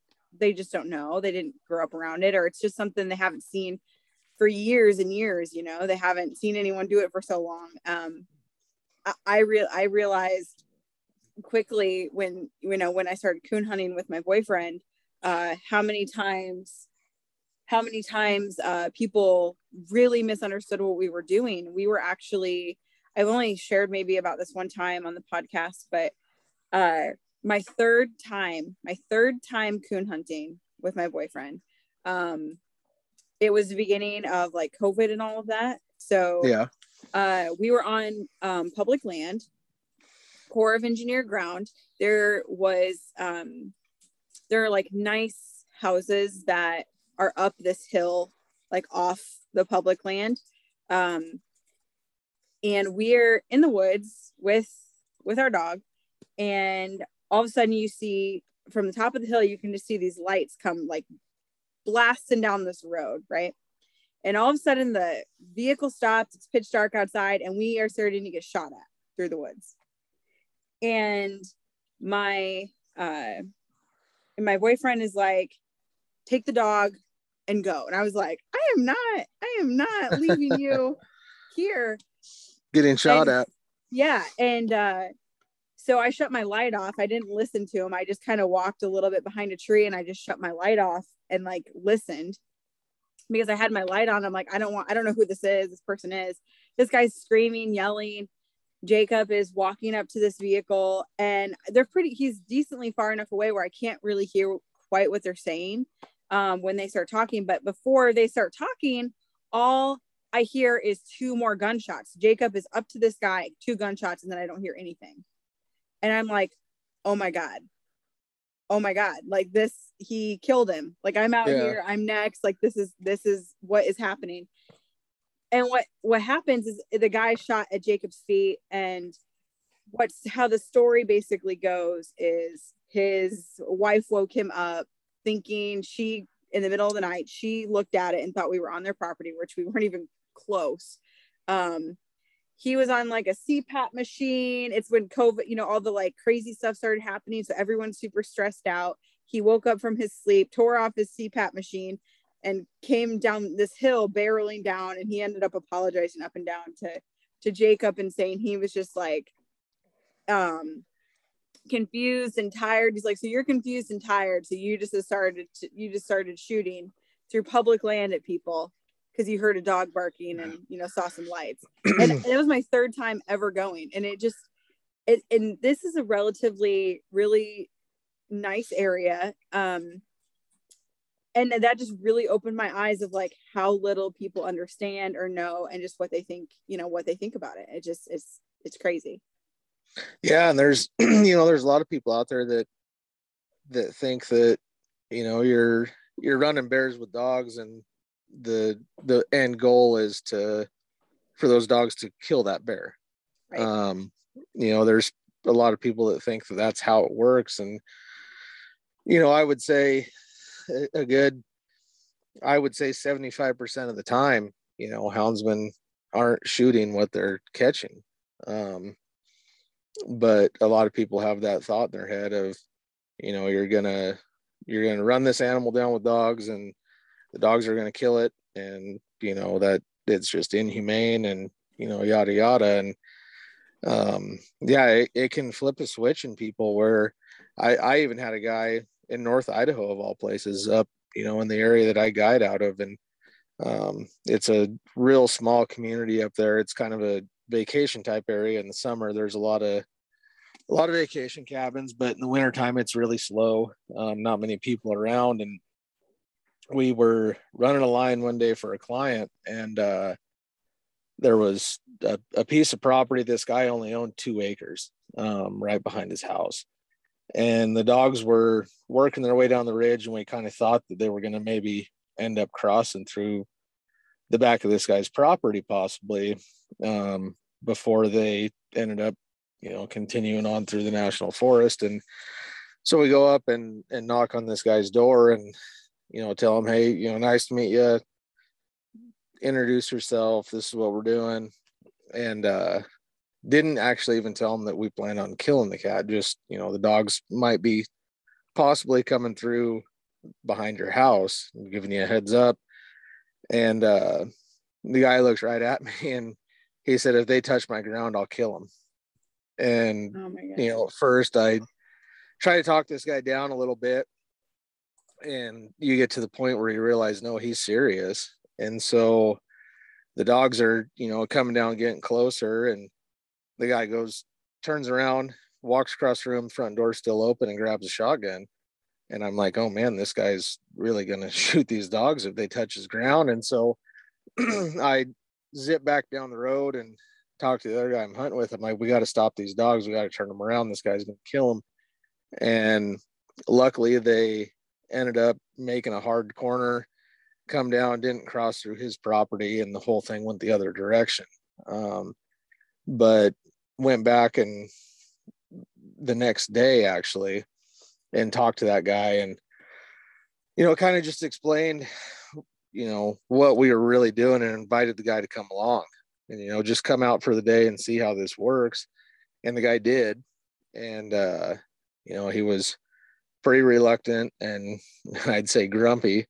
know, they didn't grow up around it, or it's just something they haven't seen for years and years. You know, they haven't seen anyone do it for so long. I realized quickly when, you know, when I started coon hunting with my boyfriend, how many times people really misunderstood what we were doing. We were actually, I've only shared maybe about this one time on the podcast, but my third time coon hunting with my boyfriend, it was the beginning of like COVID and all of that. So yeah, we were on public land, Corps of Engineer ground. There was, there are like nice houses that are up this hill, like off the public land. And we're in the woods with our dog. And all of a sudden you see from the top of the hill, you can just see these lights come like blasting down this road, right? And all of a sudden the vehicle stops, it's pitch dark outside, and we are starting to get shot at through the woods. And my boyfriend is like, take the dog and go. And I was like, I am not leaving you here getting shot at. Yeah. And so I shut my light off. I didn't listen to him. I just kind of walked a little bit behind a tree, and I just shut my light off and like listened, because I had my light on. I'm like, I don't know who this person is. This guy's screaming, yelling. Jacob is walking up to this vehicle, and he's decently far enough away where I can't really hear quite what they're saying when they start talking. But before they start talking, all I hear is 2 more gunshots. Jacob is up to this guy, 2 gunshots, and then I don't hear anything. And I'm like, oh my God, like this, he killed him. Like I'm out here, I'm next. Like this is what is happening. And what happens is the guy shot at Jacob's feet, and how the story basically goes is his wife woke him up thinking in the middle of the night, she looked at it and thought we were on their property, which we weren't even close. He was on like a CPAP machine. It's when COVID, you know, all the like crazy stuff started happening. So everyone's super stressed out. He woke up from his sleep, tore off his CPAP machine, and came down this hill, barreling down. And he ended up apologizing up and down to Jacob and saying he was just like confused and tired. He's like, so you're confused and tired. So you just started shooting through public land at people, because you heard a dog barking and, you know, saw some lights. And it was my third time ever going. And it just, and this is a relatively really nice area. And that just really opened my eyes of like how little people understand or know, and just what they think, you know, what they think about it. It just, it's crazy. Yeah. And there's, you know, there's a lot of people out there that think that, you know, you're running bears with dogs, and the end goal is for those dogs to kill that bear. Right. You know, there's a lot of people that think that that's how it works. And, you know, I would say 75% of the time, you know, houndsmen aren't shooting what they're catching. But a lot of people have that thought in their head of, you know, you're going to run this animal down with dogs, and the dogs are going to kill it, and, you know, that it's just inhumane, and, you know, yada yada. And yeah, it can flip a switch in people, where I even had a guy in North Idaho of all places, up, you know, in the area that I guide out of, and it's a real small community up there. It's kind of a vacation type area. In the summer, there's a lot of vacation cabins, but in the wintertime it's really slow, not many people around. And we were running a line one day for a client, and there was a piece of property. This guy only owned 2 acres, right behind his house. And the dogs were working their way down the ridge, and we kind of thought that they were going to maybe end up crossing through the back of this guy's property, possibly, before they ended up, you know, continuing on through the national forest. And so we go up and knock on this guy's door, and, you know, tell them, hey, you know, nice to meet you, introduce yourself, this is what we're doing. And didn't actually even tell them that we plan on killing the cat, just, you know, the dogs might be possibly coming through behind your house, giving you a heads up. And the guy looks right at me, and he said, if they touch my ground, I'll kill them. And oh my gosh, you know, first I try to talk this guy down a little bit, and you get to the point where you realize, no, he's serious. And so the dogs are, you know, coming down, getting closer, and the guy turns around, walks across the room, front door still open, and grabs a shotgun. And I'm like, oh man, this guy's really gonna shoot these dogs if they touch his ground. And so I zip back down the road and talk to the other guy I'm hunting with. I'm like, we got to stop these dogs, we got to turn them around, this guy's gonna kill them. And luckily they ended up making a hard corner, come down, didn't cross through his property, and the whole thing went the other direction. But went back and the next day actually and talked to that guy, and, you know, kind of just explained, you know, what we were really doing, and invited the guy to come along and, you know, just come out for the day and see how this works. And the guy did. And, you know, he was pretty reluctant and I'd say grumpy,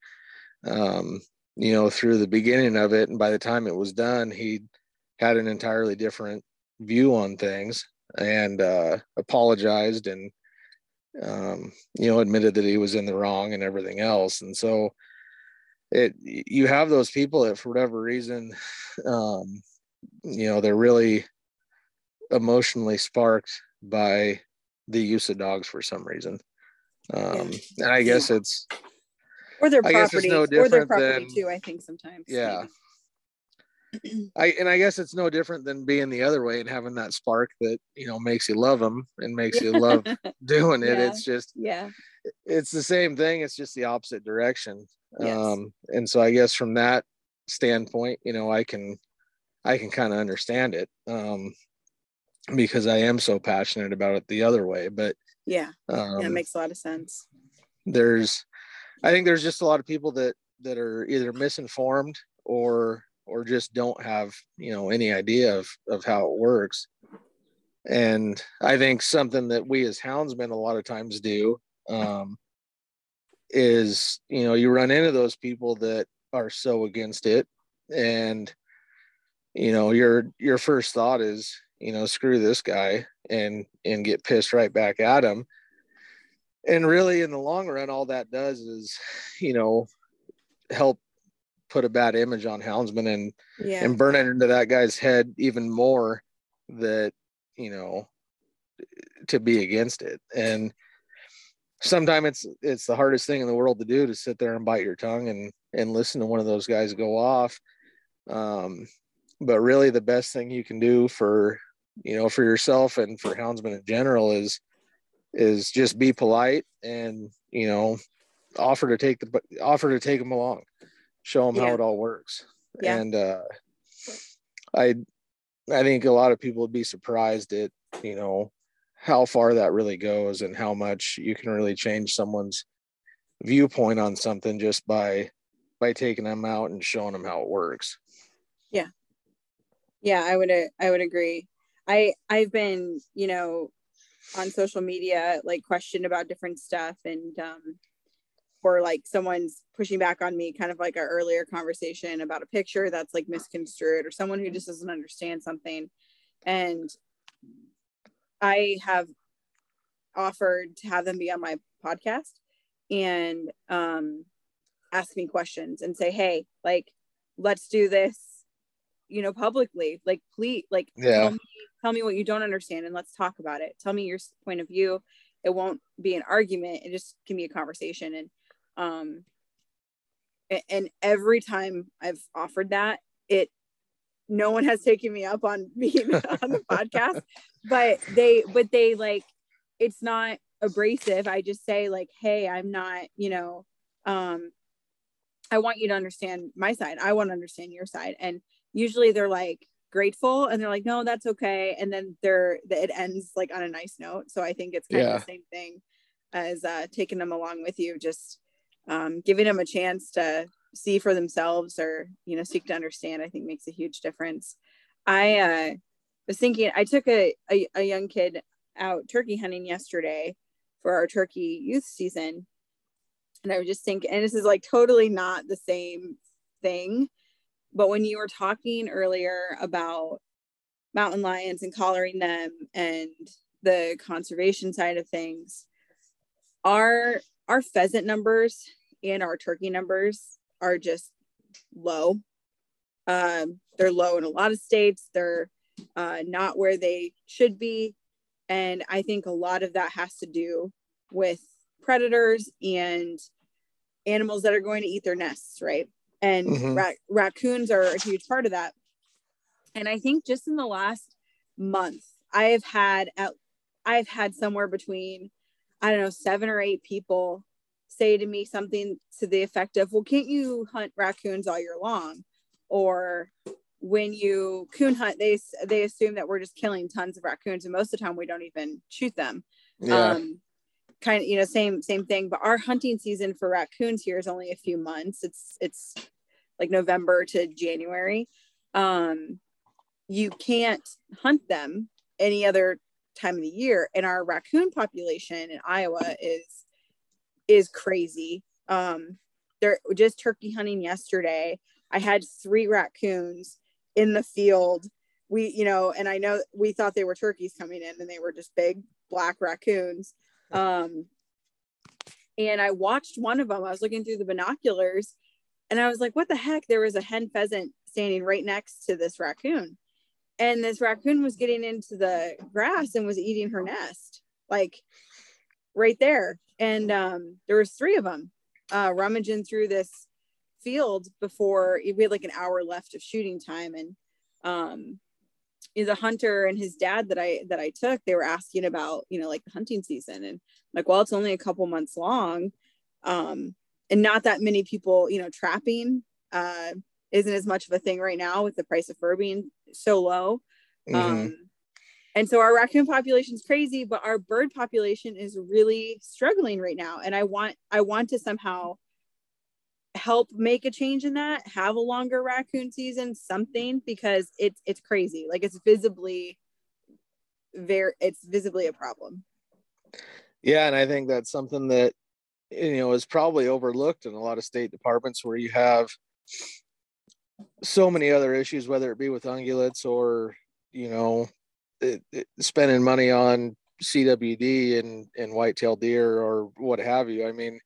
you know, through the beginning of it. And by the time it was done, he had an entirely different view on things, and apologized, and, you know, admitted that he was in the wrong and everything else. And so you have those people that for whatever reason, you know, they're really emotionally sparked by the use of dogs for some reason. And I guess it's, or their property, no or their property than, too, I think sometimes. Yeah. Maybe. I guess it's no different than being the other way and having that spark that, you know, makes you love them and makes you love doing it. Yeah. It's just, yeah, it's the same thing. It's just the opposite direction. Yes. And so I guess from that standpoint, you know, I can kind of understand it, because I am so passionate about it the other way. But yeah, that makes a lot of sense. I think there's just a lot of people that are either misinformed or or just don't have, you know, any idea of how it works. And I think something that we as houndsmen a lot of times do is, you know, you run into those people that are so against it, and, you know, your first thought is, you know, screw this guy, and get pissed right back at him. And really, in the long run, all that does is, you know, help put a bad image on houndsmen and burn it into that guy's head even more that, you know, to be against it. And sometimes it's the hardest thing in the world to do, to sit there and bite your tongue and listen to one of those guys go off. But really the best thing you can do for, you know, for yourself and for houndsmen in general is just be polite and, you know, offer to take them along, show them how it all works. Yeah. And, I think a lot of people would be surprised at, you know, how far that really goes and how much you can really change someone's viewpoint on something just by taking them out and showing them how it works. Yeah. Yeah, I would agree. I've been, you know, on social media, like, questioned about different stuff, and or like someone's pushing back on me, kind of like our earlier conversation about a picture that's like misconstrued, or someone who just doesn't understand something. And I have offered to have them be on my podcast and ask me questions and say, hey, like, let's do this, you know, publicly, like, please, like, tell me what you don't understand, and let's talk about it. Tell me your point of view. It won't be an argument. It just can be a conversation. And and every time I've offered that, no one has taken me up on being on the podcast, but they like, it's not abrasive. I just say, like, hey, I'm not, you know, I want you to understand my side. I want to understand your side. And usually they're like grateful, and they're like, no, that's okay. And then it ends like on a nice note. So I think it's kind of the same thing as taking them along with you, just giving them a chance to see for themselves, or, you know, seek to understand, I think makes a huge difference. I was thinking, I took a young kid out turkey hunting yesterday for our turkey youth season. And I was just thinking, and this is like totally not the same thing, but when you were talking earlier about mountain lions and collaring them and the conservation side of things, our pheasant numbers and our turkey numbers are just low. They're low in a lot of states. They're not where they should be. And I think a lot of that has to do with predators and animals that are going to eat their nests, right? And raccoons are a huge part of that. And I think just in the last month, I've had somewhere between, I don't know, 7 or 8 people say to me something to the effect of, well, can't you hunt raccoons all year long? Or when you coon hunt, they assume that we're just killing tons of raccoons, and most of the time we don't even shoot them. Yeah. Kind of, you know, same thing. But our hunting season for raccoons here is only a few months. It's like November to January. You can't hunt them any other time of the year, and our raccoon population in Iowa is crazy. They're just turkey hunting yesterday. I had 3 raccoons in the field. We, you know, and I know we thought they were turkeys coming in, and they were just big black raccoons. And I watched one of them. I was looking through the binoculars, and I was like, what the heck? There was a hen pheasant standing right next to this raccoon, and this raccoon was getting into the grass and was eating her nest, like, right there. And there was 3 of them rummaging through this field before we had like an hour left of shooting time. And the hunter and his dad that I took, they were asking about, you know, like, the hunting season, and I'm like, well, it's only a couple months long, and not that many people, you know, trapping isn't as much of a thing right now with the price of fur being so low. And so our raccoon population is crazy, but our bird population is really struggling right now. And I want to somehow help make a change in that, have a longer raccoon season, something, because it's crazy. Like, it's visibly a problem. Yeah. And I think that's something that, you know, is probably overlooked in a lot of state departments where you have so many other issues, whether it be with ungulates or, you know, spending money on CWD and white-tailed deer or what have you. I mean,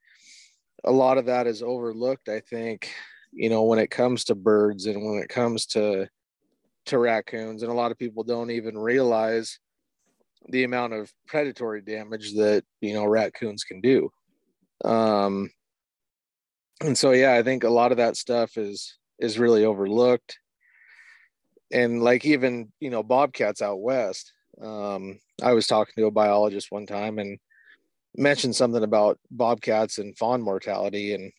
a lot of that is overlooked, I think, you know, when it comes to birds and when it comes to raccoons. And a lot of people don't even realize the amount of predatory damage that, you know, raccoons can do. And so, yeah, I think a lot of that stuff is really overlooked. And like, even, you know, bobcats out west, I was talking to a biologist one time and mentioned something about bobcats and fawn mortality, and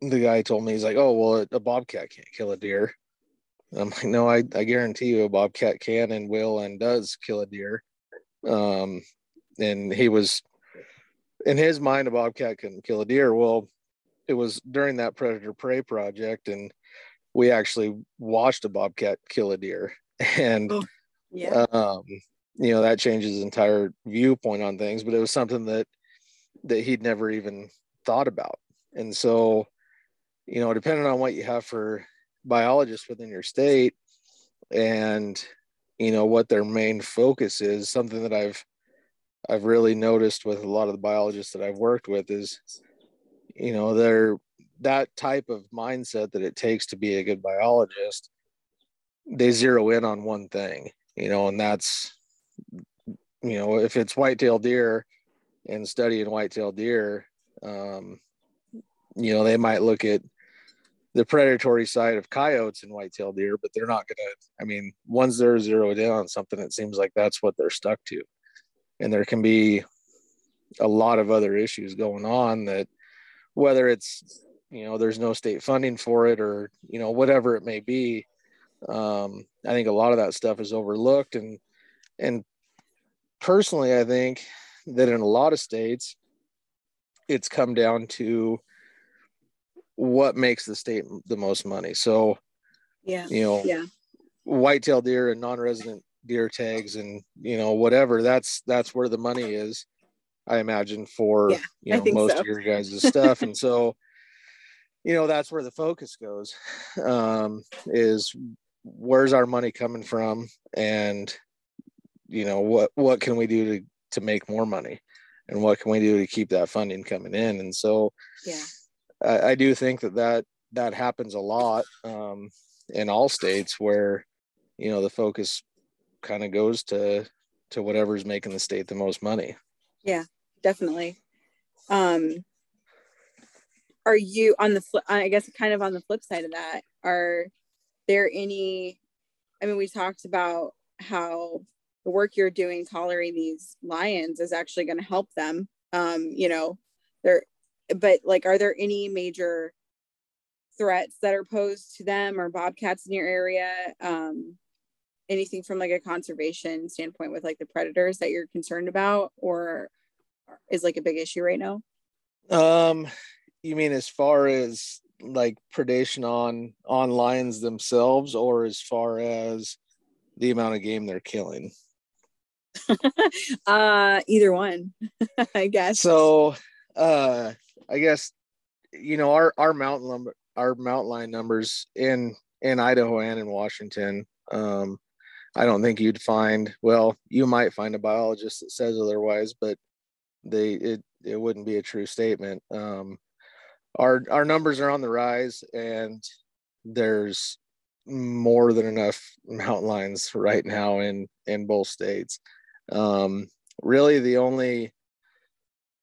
the guy told me, he's like, oh, well, a bobcat can't kill a deer. And I'm like, no, I guarantee you a bobcat can and will and does kill a deer. And he was, in his mind, a bobcat couldn't kill a deer. Well, it was during that predator prey project, and we actually watched a bobcat kill a deer, and yeah. You know, that changes his entire viewpoint on things, but it was something that he'd never even thought about. And so, you know, depending on what you have for biologists within your state and, you know, what their main focus is, something that I've really noticed with a lot of the biologists that I've worked with is, you know, that type of mindset that it takes to be a good biologist, they zero in on one thing, you know, and that's, you know, if it's white-tailed deer and studying white-tailed deer, you know, they might look at the predatory side of coyotes and white-tailed deer, but they're not going to, I mean, once they're zeroed in on something, it seems like that's what they're stuck to. And there can be a lot of other issues going on that, whether it's, you know, there's no state funding for it or, you know, whatever it may be. I think a lot of that stuff is overlooked. And personally, I think that in a lot of states, it's come down to what makes the state the most money. So, yeah, you know, yeah, white-tailed deer and non-resident deer tags and, you know, whatever, that's where the money is, I imagine, for, yeah, you know, most of your guys' stuff. And so, you know, that's where the focus goes, is where's our money coming from? And, you know, what can we do to make more money, and what can we do to keep that funding coming in? And so, yeah, I do think that happens a lot, in all states, where, you know, the focus kind of goes to whatever's making the state the most money. Yeah, definitely. Are you on the flip, I guess kind of on the flip side of that, are there any, I mean, we talked about how the work you're doing collaring these lions is actually going to help them, you know, but like, are there any major threats that are posed to them or bobcats in your area? Anything from like a conservation standpoint with like the predators that you're concerned about, or is like a big issue right now? You mean as far as like predation on lions themselves, or as far as the amount of game they're killing? Either one, I guess. So, I guess, you know, our mountain lion numbers in Idaho and in Washington, I don't think you'd find, well, you might find a biologist that says otherwise, but it wouldn't be a true statement. Our numbers are on the rise, and there's more than enough mountain lions right now in both states. Really the only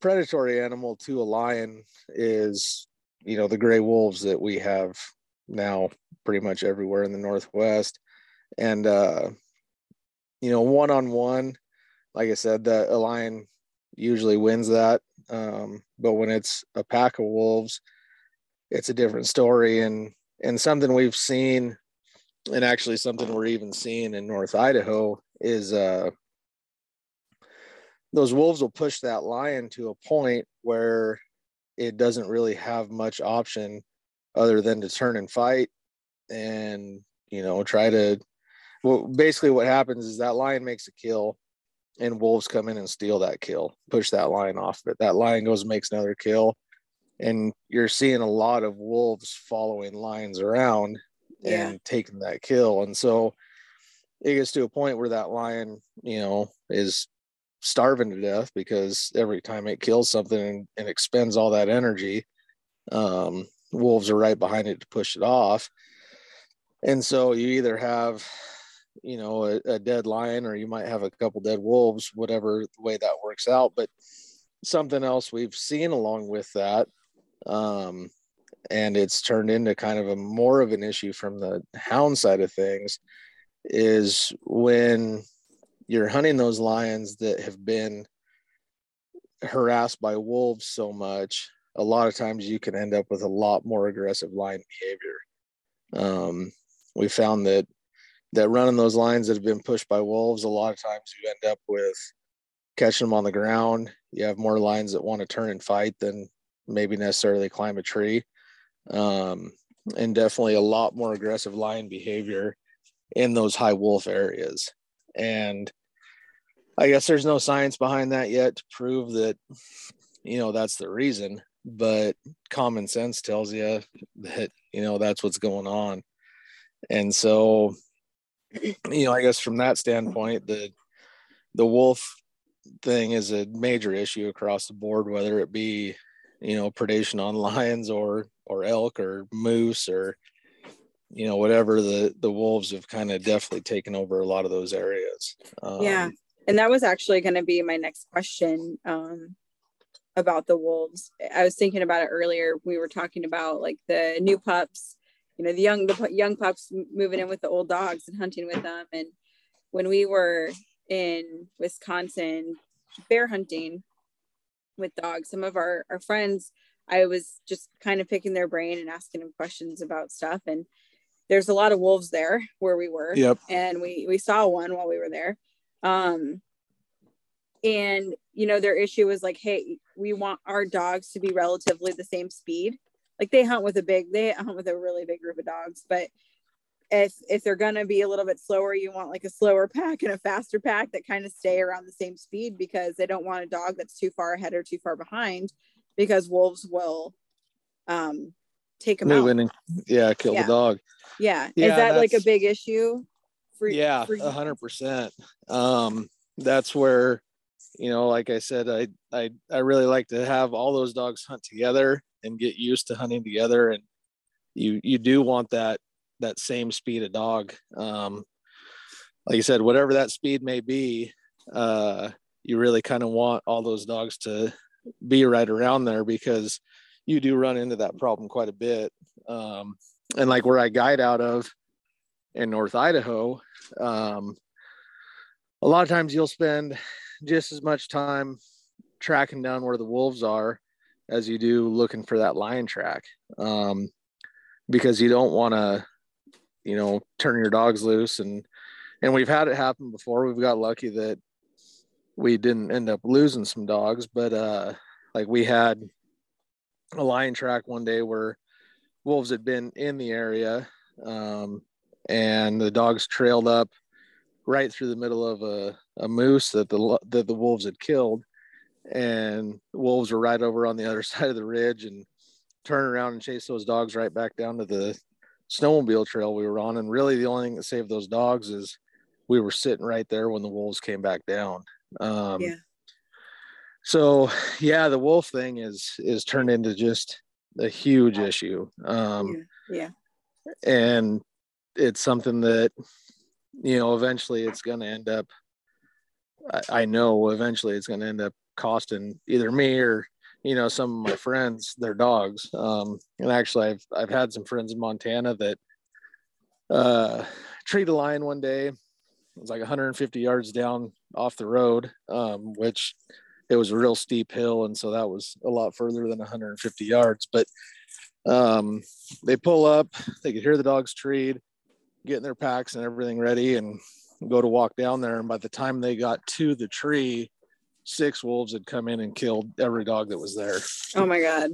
predatory animal to a lion is, you know, the gray wolves that we have now pretty much everywhere in the Northwest. And, you know, one-on-one, like I said, a lion usually wins that. But when it's a pack of wolves, it's a different story. And something we've seen, and actually something we're even seeing in North Idaho, is those wolves will push that lion to a point where it doesn't really have much option other than to turn and fight and, you know, try to, well, basically what happens is that lion makes a kill and wolves come in and steal that kill, push that lion off, but that lion goes and makes another kill. And you're seeing a lot of wolves following lions around and taking that kill. And so it gets to a point where that lion, you know, is starving to death because every time it kills something and expends all that energy, wolves are right behind it to push it off. And so you either have, you know, a dead lion, or you might have a couple dead wolves, whatever the way that works out. But something else we've seen along with that, and it's turned into kind of a more of an issue from the hound side of things, is when you're hunting those lions that have been harassed by wolves so much, a lot of times you can end up with a lot more aggressive lion behavior. We found that running those lions that have been pushed by wolves, a lot of times you end up with catching them on the ground. You have more lions that want to turn and fight than maybe necessarily climb a tree. And definitely a lot more aggressive lion behavior in those high wolf areas. And I guess there's no science behind that yet to prove that, you know, that's the reason, but common sense tells you that, you know, that's what's going on. And so, you know, I guess from that standpoint, the wolf thing is a major issue across the board, whether it be, you know, predation on lions or elk or moose or, you know, whatever. The wolves have kind of definitely taken over a lot of those areas. Yeah. And that was actually going to be my next question about the wolves. I was thinking about it earlier. We were talking about like the new pups, you know, the young pups moving in with the old dogs and hunting with them. And when we were in Wisconsin bear hunting with dogs, some of our friends, I was just kind of picking their brain and asking them questions about stuff. And there's a lot of wolves there where we were. Yep. And we saw one while we were there. And, you know, their issue was like, hey, we want our dogs to be relatively the same speed. Like they hunt with a really big group of dogs, but if they're going to be a little bit slower, you want like a slower pack and a faster pack that kind of stay around the same speed, because they don't want a dog that's too far ahead or too far behind, because wolves will take them out. And, kill the dog. Yeah. Is that like a big issue for you? Yeah, 100%. That's where, you know, like I said, I really like to have all those dogs hunt together and get used to hunting together. And you do want that same speed of dog. Like you said, whatever that speed may be, you really kind of want all those dogs to be right around there, because you do run into that problem quite a bit. And like where I guide out of in North Idaho, a lot of times you'll spend just as much time tracking down where the wolves are as you do looking for that lion track, because you don't want to, you know, turn your dogs loose. And we've had it happen before. We've got lucky that we didn't end up losing some dogs, but like we had a lion track one day where wolves had been in the area, and the dogs trailed up right through the middle of a moose that the wolves had killed, and the wolves were right over on the other side of the ridge and turn around and chase those dogs right back down to the snowmobile trail we were on. And really the only thing that saved those dogs is we were sitting right there when the wolves came back down. So yeah, the wolf thing is turned into just a huge issue. And it's something that, you know, eventually it's going to end up, I know eventually it's going to end up costing either me or, you know, some of my friends, their dogs. And actually I've had some friends in Montana that, treed a lion one day. It was like 150 yards down off the road, which it was a real steep hill, and so that was a lot further than 150 yards. But they pull up, they could hear the dogs treed, getting their packs and everything ready, and go to walk down there. And by the time they got to the tree, 6 wolves had come in and killed every dog that was there. Oh my God.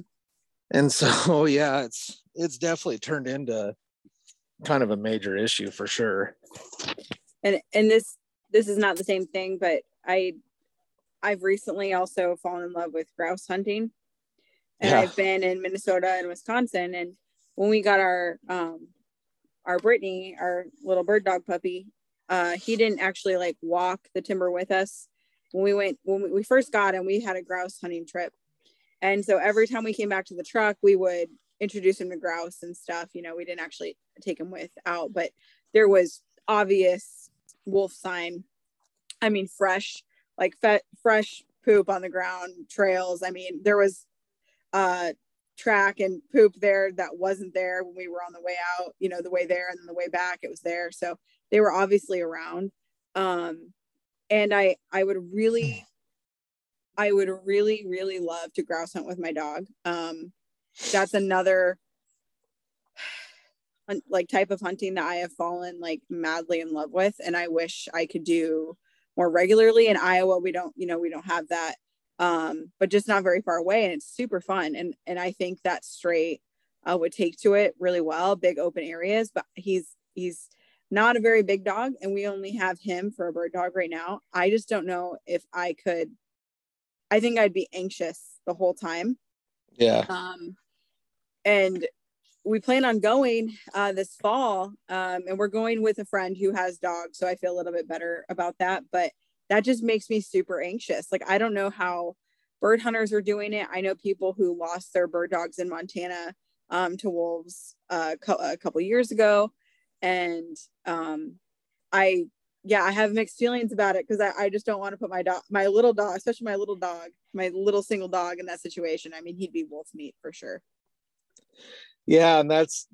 And so, yeah, it's definitely turned into kind of a major issue for sure. And this is not the same thing, but I've recently also fallen in love with grouse hunting, and yeah. I've been in Minnesota and Wisconsin. And when we got our Brittany, our little bird dog puppy, he didn't actually like walk the timber with us. When we first got him, we had a grouse hunting trip. And so every time we came back to the truck, we would introduce him to grouse and stuff. You know, we didn't actually take him out, but there was obvious wolf sign. I mean, fresh poop on the ground, trails. I mean, there was track and poop there that wasn't there when we were on the way out, you know, the way there and then the way back, it was there. So they were obviously around. And I would really love to grouse hunt with my dog. That's another like type of hunting that I have fallen like madly in love with, and I wish I could do more regularly. In Iowa, we don't have that, but just not very far away, and it's super fun. And I think that straight would take to it really well, big open areas. But he's not a very big dog, and we only have him for a bird dog right now. I just don't know if I could. I think I'd be anxious the whole time. Yeah. And we plan on going this fall, and we're going with a friend who has dogs, so I feel a little bit better about that. But that just makes me super anxious. Like, I don't know how bird hunters are doing it. I know people who lost their bird dogs in Montana to wolves a couple years ago, and I have mixed feelings about it, because I just don't want to put my little single dog in that situation. I mean, he'd be wolf meat for sure. Yeah. And that's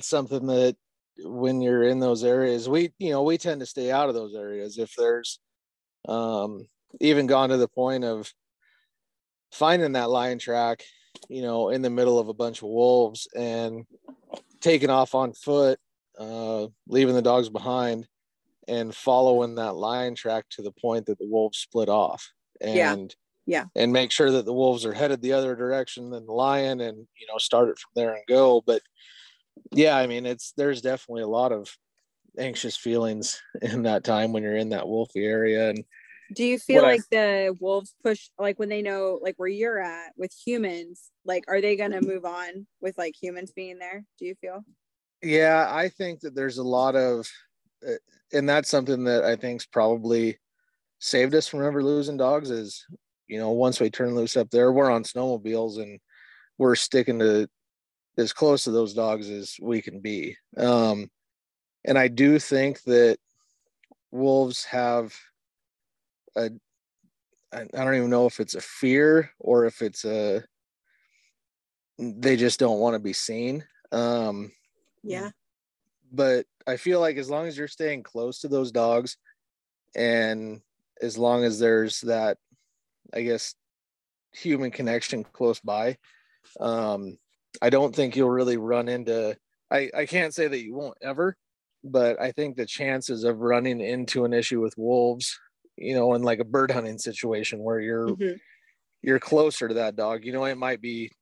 something that when you're in those areas, we tend to stay out of those areas. If there's even gone to the point of finding that lion track, in the middle of a bunch of wolves and taking off on foot, leaving the dogs behind, and following that lion track to the point that the wolves split off, and and make sure that the wolves are headed the other direction than the lion, and start it from there and go. But yeah, I mean, there's definitely a lot of anxious feelings in that time when you're in that wolfy area. And do you feel like the wolves push, like when they know like where you're at with humans, like are they gonna move on with like humans being there, do you feel? Yeah, I think that there's a lot of and that's something that I think's probably saved us from ever losing dogs is, once we turn loose up there, we're on snowmobiles and we're sticking to as close to those dogs as we can be. And I do think that wolves have I don't even know if it's a fear or if it's they just don't want to be seen. Yeah. But I feel like as long as you're staying close to those dogs, and as long as there's that, I guess, human connection close by, I don't think you'll really run into, I can't say that you won't ever, but I think the chances of running into an issue with wolves, in like a bird hunting situation where you're closer to that dog, it might be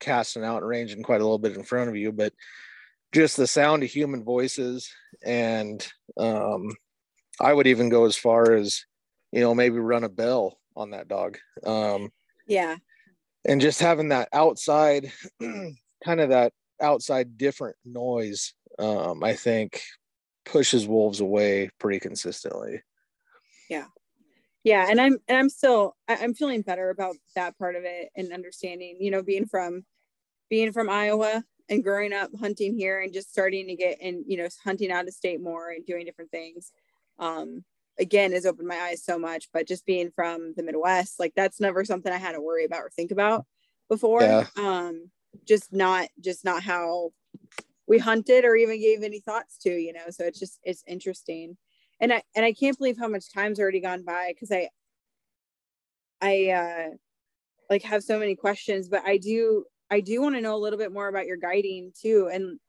casting out and ranging quite a little bit in front of you, but just the sound of human voices. And I would even go as far as, maybe run a bell on that dog. And just having that outside, kind of that outside different noise, I think pushes wolves away pretty consistently. Yeah. Yeah. And I'm still, I'm feeling better about that part of it and understanding, being from Iowa, and growing up hunting here and just starting to get in, hunting out of state more and doing different things, again, has opened my eyes so much. But just being from the Midwest, like that's never something I had to worry about or think about before. Yeah. Just not how we hunted or even gave any thoughts to, so it's interesting. And I can't believe how much time's already gone by, because I like have so many questions, but I do want to know a little bit more about your guiding too, and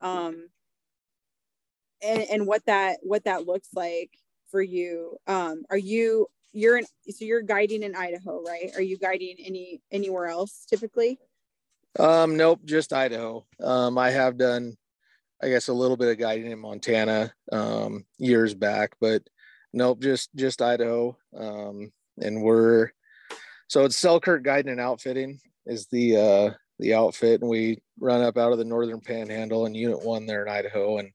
what that looks like for you. You're guiding in Idaho, right? Are you guiding anywhere else typically? Nope, just Idaho. I have done, I guess, a little bit of guiding in Montana years back, but nope, just Idaho. And we're, so it's Selkirk Guiding and Outfitting is the outfit, and we run up out of the Northern Panhandle in Unit 1 there in Idaho, and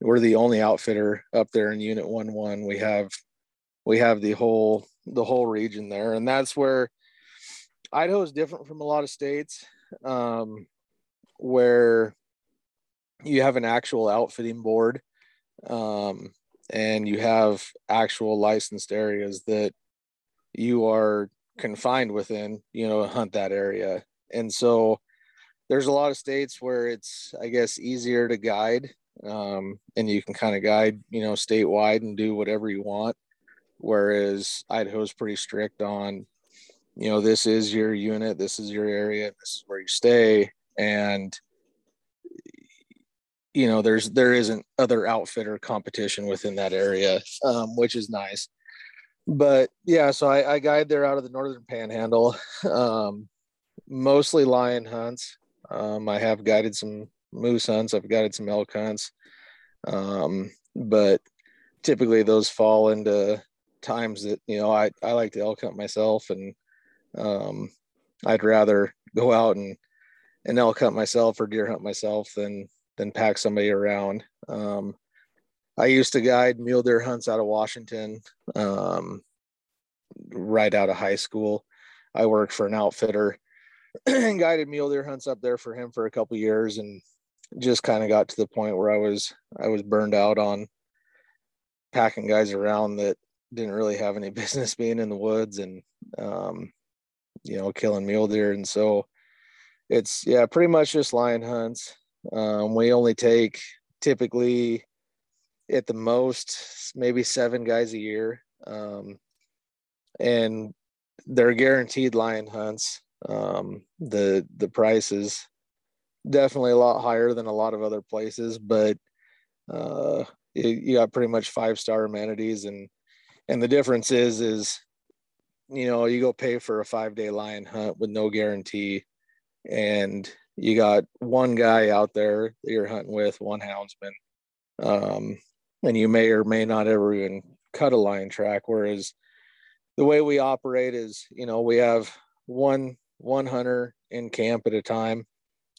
we're the only outfitter up there in Unit 1-1. We have the whole region there, and that's where Idaho is different from a lot of states, where you have an actual outfitting board, and you have actual licensed areas that you are confined within, you know, hunt that area. And so there's a lot of states where it's, I guess, easier to guide, and you can kind of guide, you know, statewide and do whatever you want. Whereas Idaho is pretty strict on, you know, this is your unit, this is your area, this is where you stay. And, you know, there isn't other outfitter competition within that area, which is nice. But yeah, so I guide there out of the Northern Panhandle, mostly lion hunts. I have guided some moose hunts, I've guided some elk hunts, but typically those fall into times that, you know, I like to elk hunt myself, and I'd rather go out and elk hunt myself or deer hunt myself than pack somebody around. I used to guide mule deer hunts out of Washington, right out of high school. I worked for an outfitter and guided mule deer hunts up there for him for a couple of years, and just kind of got to the point where I was burned out on packing guys around that didn't really have any business being in the woods, and you know, killing mule deer. And so it's, yeah, pretty much just lion hunts. We only take typically at the most maybe 7 guys a year, and they're guaranteed lion hunts. The price is definitely a lot higher than a lot of other places, but you got pretty much 5-star amenities, and the difference is, you know, you go pay for a 5-day lion hunt with no guarantee, and you got one guy out there that you're hunting with, one houndsman, and you may or may not ever even cut a lion track. Whereas the way we operate is, you know, we have one hunter in camp at a time.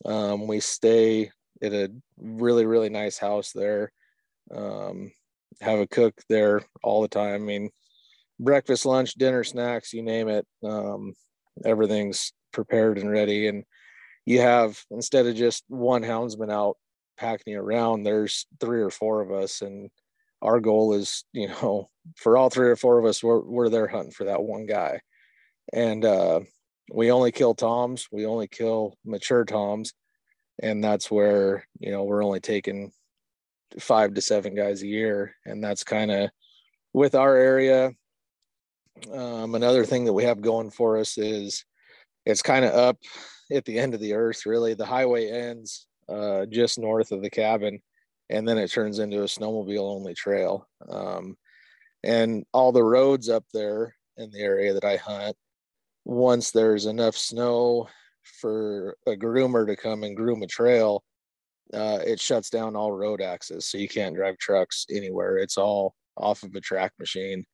We stay at a really, really nice house there. Have a cook there all the time. I mean, breakfast, lunch, dinner, snacks, you name it. Everything's prepared and ready. And you have, instead of just one houndsman out packing you around, there's 3 or 4 of us. And our goal is, you know, for all 3 or 4 of us, we're there hunting for that one guy. And we only kill toms. We only kill mature toms. And that's where, you know, we're only taking 5 to 7 guys a year. And that's kind of with our area. Another thing that we have going for us is it's kind of up at the end of the earth, really. The highway ends just north of the cabin, and then it turns into a snowmobile only trail. And all the roads up there in the area that I hunt, once there's enough snow for a groomer to come and groom a trail, it shuts down all road access, so you can't drive trucks anywhere. It's all off of a track machine.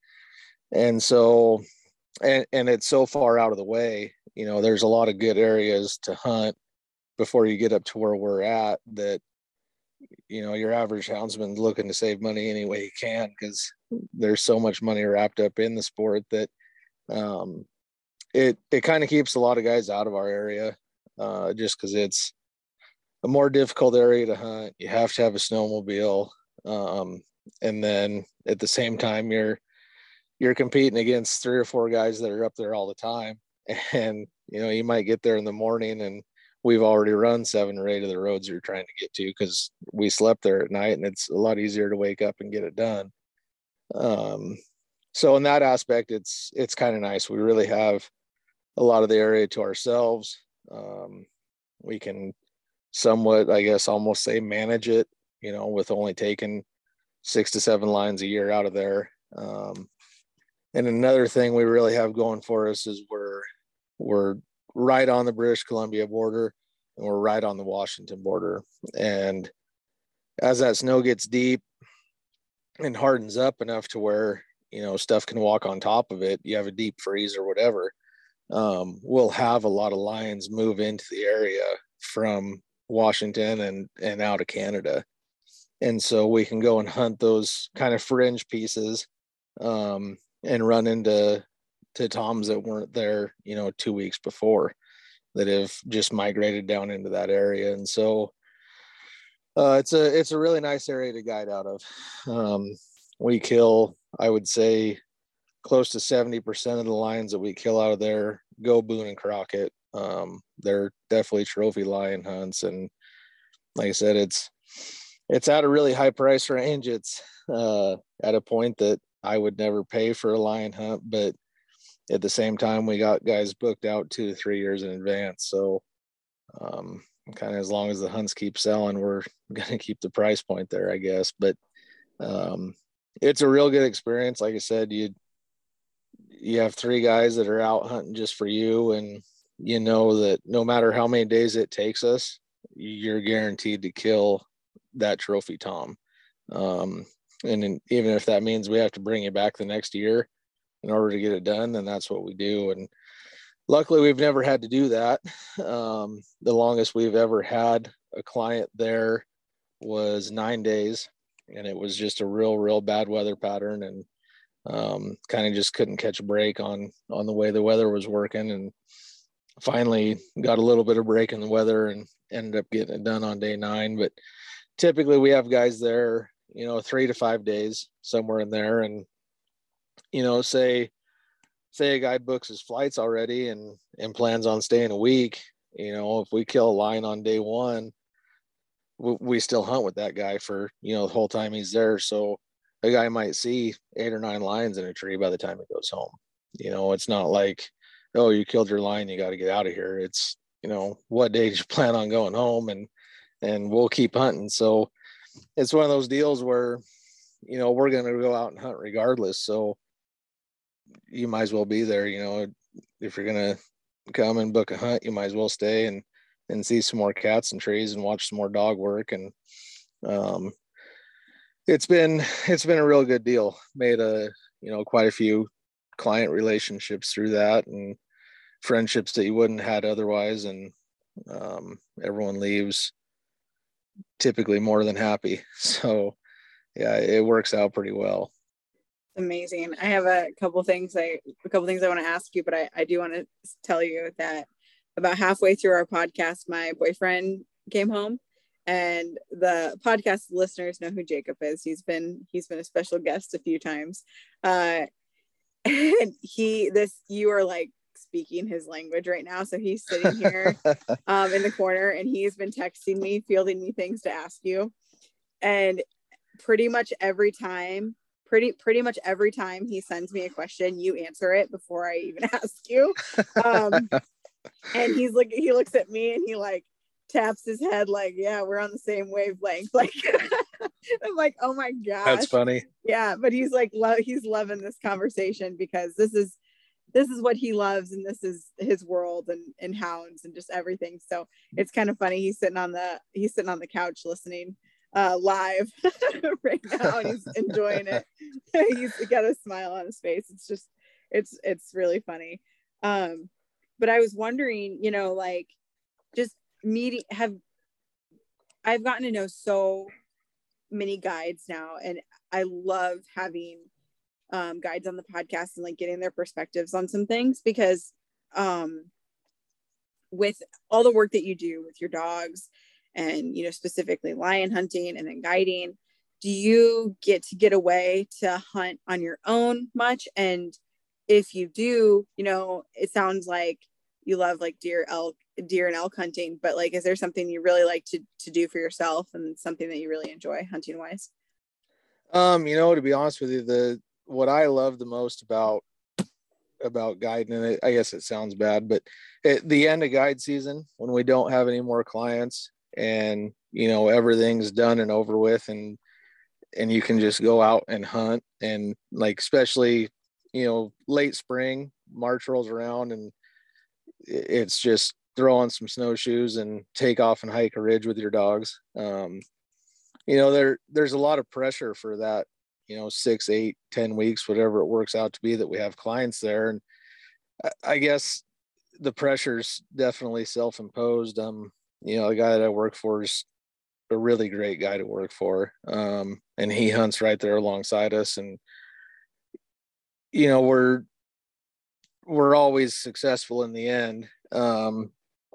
And so, and it's so far out of the way, you know, there's a lot of good areas to hunt before you get up to where we're at that, you know, your average houndsman's looking to save money any way he can, because there's so much money wrapped up in the sport that it kind of keeps a lot of guys out of our area, just because it's a more difficult area to hunt. You have to have a snowmobile, and then at the same time you're competing against 3 or 4 guys that are up there all the time. And you know, you might get there in the morning and we've already run 7 or 8 of the roads you're trying to get to, because we slept there at night, and it's a lot easier to wake up and get it done. So in that aspect, it's kind of nice. We really have a lot of the area to ourselves. We can somewhat, I guess, almost say manage it, you know, with only taking 6 to 7 lines a year out of there. And another thing we really have going for us is we're right on the British Columbia border, and we're right on the Washington border. And as that snow gets deep and hardens up enough to where, you know, stuff can walk on top of it, you have a deep freeze or whatever, we'll have a lot of lions move into the area from Washington and out of Canada. And so we can go and hunt those kind of fringe pieces, and run into toms that weren't there, you know, 2 weeks before, that have just migrated down into that area. And so it's a really nice area to guide out of. We kill, I would say, close to 70% of the lions that we kill out of there go Boone and Crockett. They're definitely trophy lion hunts, and like I said, it's at a really high price range. It's at a point that I would never pay for a lion hunt, but at the same time, we got guys booked out 2 to 3 years in advance. So kind of as long as the hunts keep selling, we're going to keep the price point there, I guess. But it's a real good experience. Like I said, you have three guys that are out hunting just for you, and you know that no matter how many days it takes us, you're guaranteed to kill that trophy tom. And even if that means we have to bring you back the next year in order to get it done, then that's what we do. And luckily, we've never had to do that. The longest we've ever had a client there was 9 days, and it was just a real bad weather pattern, and kind of just couldn't catch a break on the way the weather was working, and finally got a little bit of break in the weather and ended up getting it done on day 9. But typically we have guys there, you know, 3 to 5 days, somewhere in there. And, you know, say a guy books his flights already and plans on staying a week. You know, if we kill a lion on day 1, we still hunt with that guy for, you know, the whole time he's there. So a guy might see 8 or 9 lions in a tree by the time he goes home. You know, it's not like, oh, you killed your lion, you got to get out of here. It's, you know, what day did you plan on going home, and we'll keep hunting. So it's one of those deals where, you know, we're going to go out and hunt regardless. So you might as well be there. You know, if you're going to come and book a hunt, you might as well stay and see some more cats and trees and watch some more dog work. And it's been a real good deal. Made quite a few client relationships through that, and friendships that you wouldn't had otherwise. And everyone leaves typically more than happy. So yeah, it works out pretty well. Amazing. I have a couple things I want to ask you, but I do want to tell you that about halfway through our podcast, my boyfriend came home, and the podcast listeners know who Jacob is. He's been a special guest a few times. And you are like speaking his language right now. So he's sitting here in the corner, and he's been texting me, fielding me things to ask you. And pretty much every time he sends me a question, you answer it before I even ask you. And he's like, he looks at me and he like taps his head like, yeah, we're on the same wavelength. Like, I'm like, oh my gosh. That's funny. Yeah. But he's like, he's loving this conversation, because this is what he loves, and this is his world, and hounds and just everything. So it's kind of funny. He's sitting on the couch listening live right now, and he's enjoying it. He's got a smile on his face. It's just, it's really funny. But I was wondering, you know, like just meeting, I've gotten to know so many guides now, and I love having guides on the podcast and like getting their perspectives on some things, because with all the work that you do with your dogs and, you know, specifically lion hunting and then guiding, do you get to get away to hunt on your own much? And if you do, you know, it sounds like you love like deer and elk hunting, but like, is there something you really like to do for yourself, and something that you really enjoy hunting wise? You know, to be honest with you, what I love the most about guiding, and I guess it sounds bad, but at the end of guide season, when we don't have any more clients and, you know, everything's done and over with, and you can just go out and hunt, and like, especially, you know, late spring, March rolls around, and it's just throw on some snowshoes and take off and hike a ridge with your dogs. You know, there's a lot of pressure for that, you know, 6, 8, 10 weeks, whatever it works out to be that we have clients there. And I guess the pressure's definitely self-imposed. You know, the guy that I work for is a really great guy to work for. And he hunts right there alongside us. And, you know, we're always successful in the end.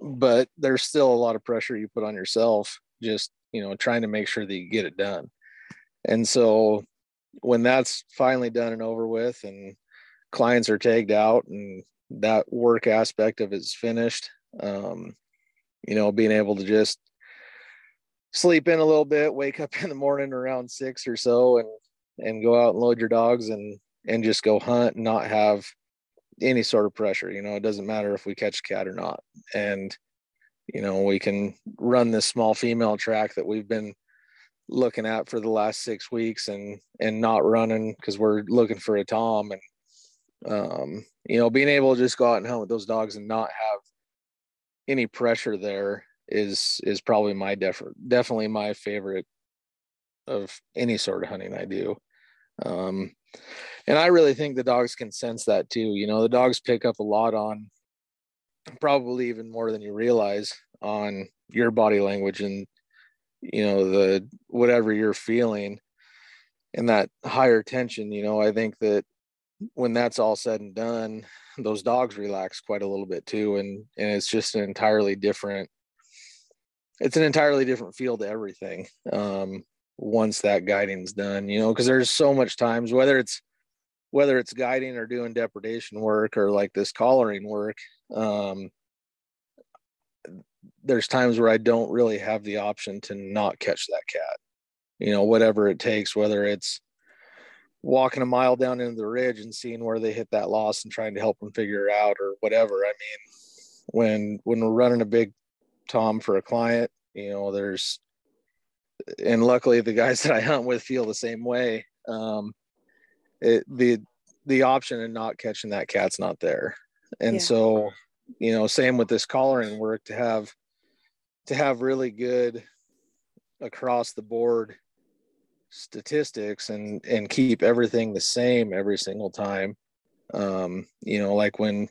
But there's still a lot of pressure you put on yourself, just, you know, trying to make sure that you get it done. And so when that's finally done and over with and clients are tagged out and that work aspect of it's finished, you know, being able to just sleep in a little bit, wake up in the morning around 6 or so and go out and load your dogs and just go hunt and not have any sort of pressure. You know, it doesn't matter if we catch a cat or not. And, you know, we can run this small female track that we've been looking at for the last 6 weeks and not running because we're looking for a tom. And, you know, being able to just go out and hunt with those dogs and not have any pressure there is probably my definitely my favorite of any sort of hunting I do. And I really think the dogs can sense that too. You know, the dogs pick up a lot on, probably even more than you realize, on your body language and, you know, the whatever you're feeling and that higher tension. You know, I think that when that's all said and done, those dogs relax quite a little bit too. And it's just an entirely different feel to everything. Once that guiding's done, you know, cause there's so much times, whether it's guiding or doing depredation work or like this collaring work, there's times where I don't really have the option to not catch that cat, you know, whatever it takes, whether it's walking a mile down into the ridge and seeing where they hit that loss and trying to help them figure it out or whatever. I mean, when we're running a big tom for a client, you know, and luckily the guys that I hunt with feel the same way. The option of not catching that cat's not there. And so, you know, same with this collaring work, to have really good across the board statistics and keep everything the same every single time. You know, like when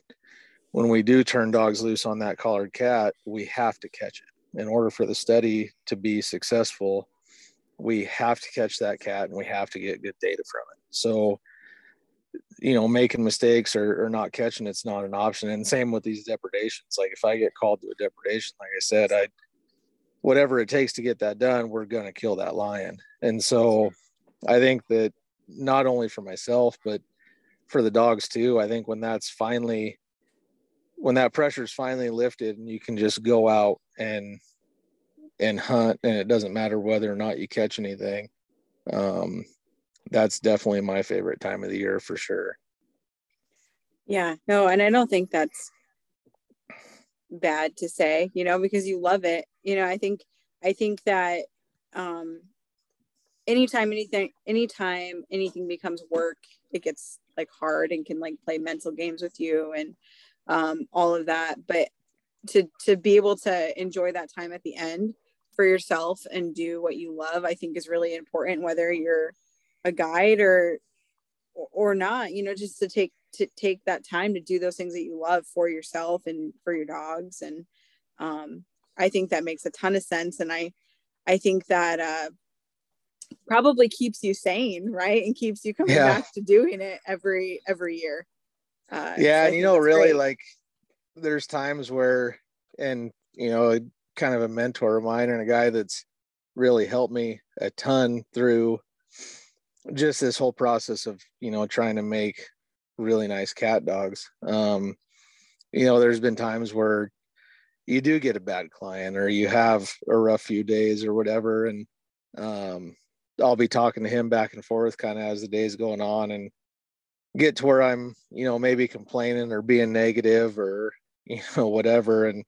we do turn dogs loose on that collared cat, we have to catch it. In order for the study to be successful, we have to catch that cat and we have to get good data from it. So, you know, making mistakes or not catching it's not an option. And same with these depredations. Like if I get called to a depredation, like I said, whatever it takes to get that done, we're going to kill that lion. And so I think that not only for myself, but for the dogs too, I think when that pressure is finally lifted and you can just go out and hunt and it doesn't matter whether or not you catch anything, that's definitely my favorite time of the year for sure. Yeah, no, and I don't think that's bad to say, you know, because you love it. You know, I think that anytime anything becomes work, it gets like hard and can like play mental games with you and all of that. But to be able to enjoy that time at the end for yourself and do what you love, I think is really important, whether you're a guide or not, you know, just to take that time to do those things that you love for yourself and for your dogs. And I think that makes a ton of sense. And I think that probably keeps you sane, right? And keeps you coming back to doing it every year. Yeah. So you know, really great. Like there's times where, and you know, kind of a mentor of mine and a guy that's really helped me a ton through just this whole process of, you know, trying to make really nice cat dogs. You know, there's been times where you do get a bad client or you have a rough few days or whatever. And, I'll be talking to him back and forth kind of as the day's going on and get to where I'm, you know, maybe complaining or being negative or, you know, whatever. And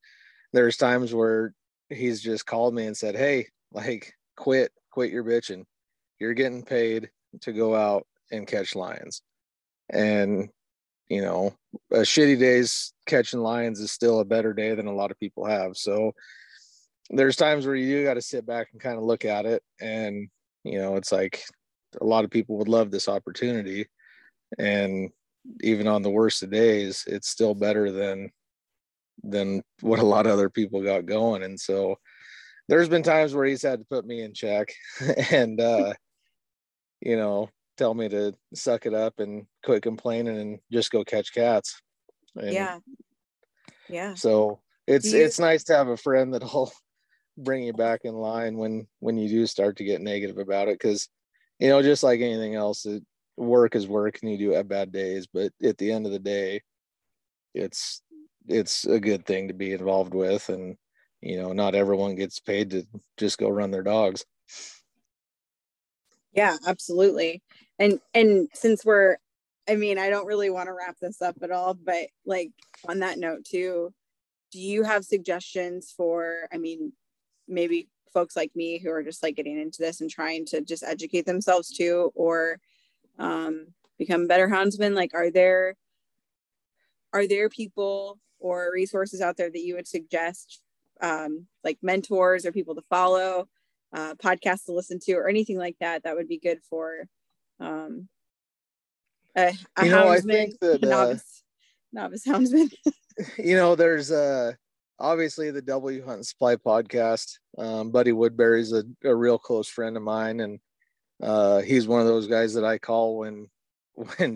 there's times where he's just called me and said, hey, like quit your bitching. You're getting paid to go out and catch lions. And, you know, a shitty day's catching lions is still a better day than a lot of people have. So there's times where you got to sit back and kind of look at it. And, you know, it's like a lot of people would love this opportunity. And even on the worst of days, it's still better than what a lot of other people got going. And so there's been times where he's had to put me in check and, you know, tell me to suck it up and quit complaining and just go catch cats. And yeah. Yeah. So it's nice to have a friend that'll bring you back in line when you do start to get negative about it. 'Cause, you know, just like anything else, work is work and you do have bad days, but at the end of the day, it's a good thing to be involved with. And, you know, not everyone gets paid to just go run their dogs. Yeah, absolutely. And since we're, I mean, I don't really want to wrap this up at all, but like on that note too, do you have suggestions for, I mean, maybe folks like me who are just like getting into this and trying to just educate themselves too, or become better houndsmen? Like, are there people or resources out there that you would suggest, like mentors or people to follow, podcasts to listen to, or anything like that, that would be good for, a houndsman, a novice houndsman? You know, there's obviously the W Hunting Supply podcast. Buddy Woodbury's a real close friend of mine, and he's one of those guys that I call when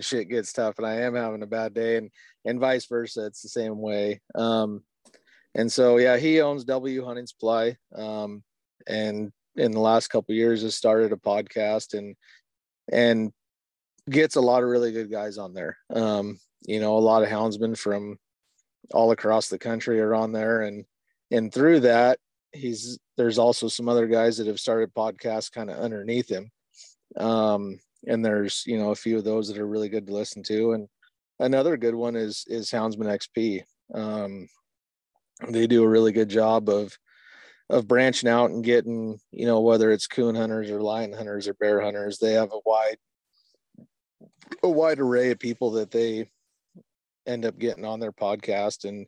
shit gets tough and I am having a bad day, and vice versa. It's the same way. And so yeah, he owns W Hunting Supply, and in the last couple of years has started a podcast and gets a lot of really good guys on there. You know, a lot of houndsmen from all across the country are on there, and through that there's also some other guys that have started podcasts kind of underneath him. And there's, you know, a few of those that are really good to listen to. And another good one is Houndsman XP. They do a really good job of branching out and getting, you know, whether it's coon hunters or lion hunters or bear hunters, they have a wide array of people that they end up getting on their podcast. And,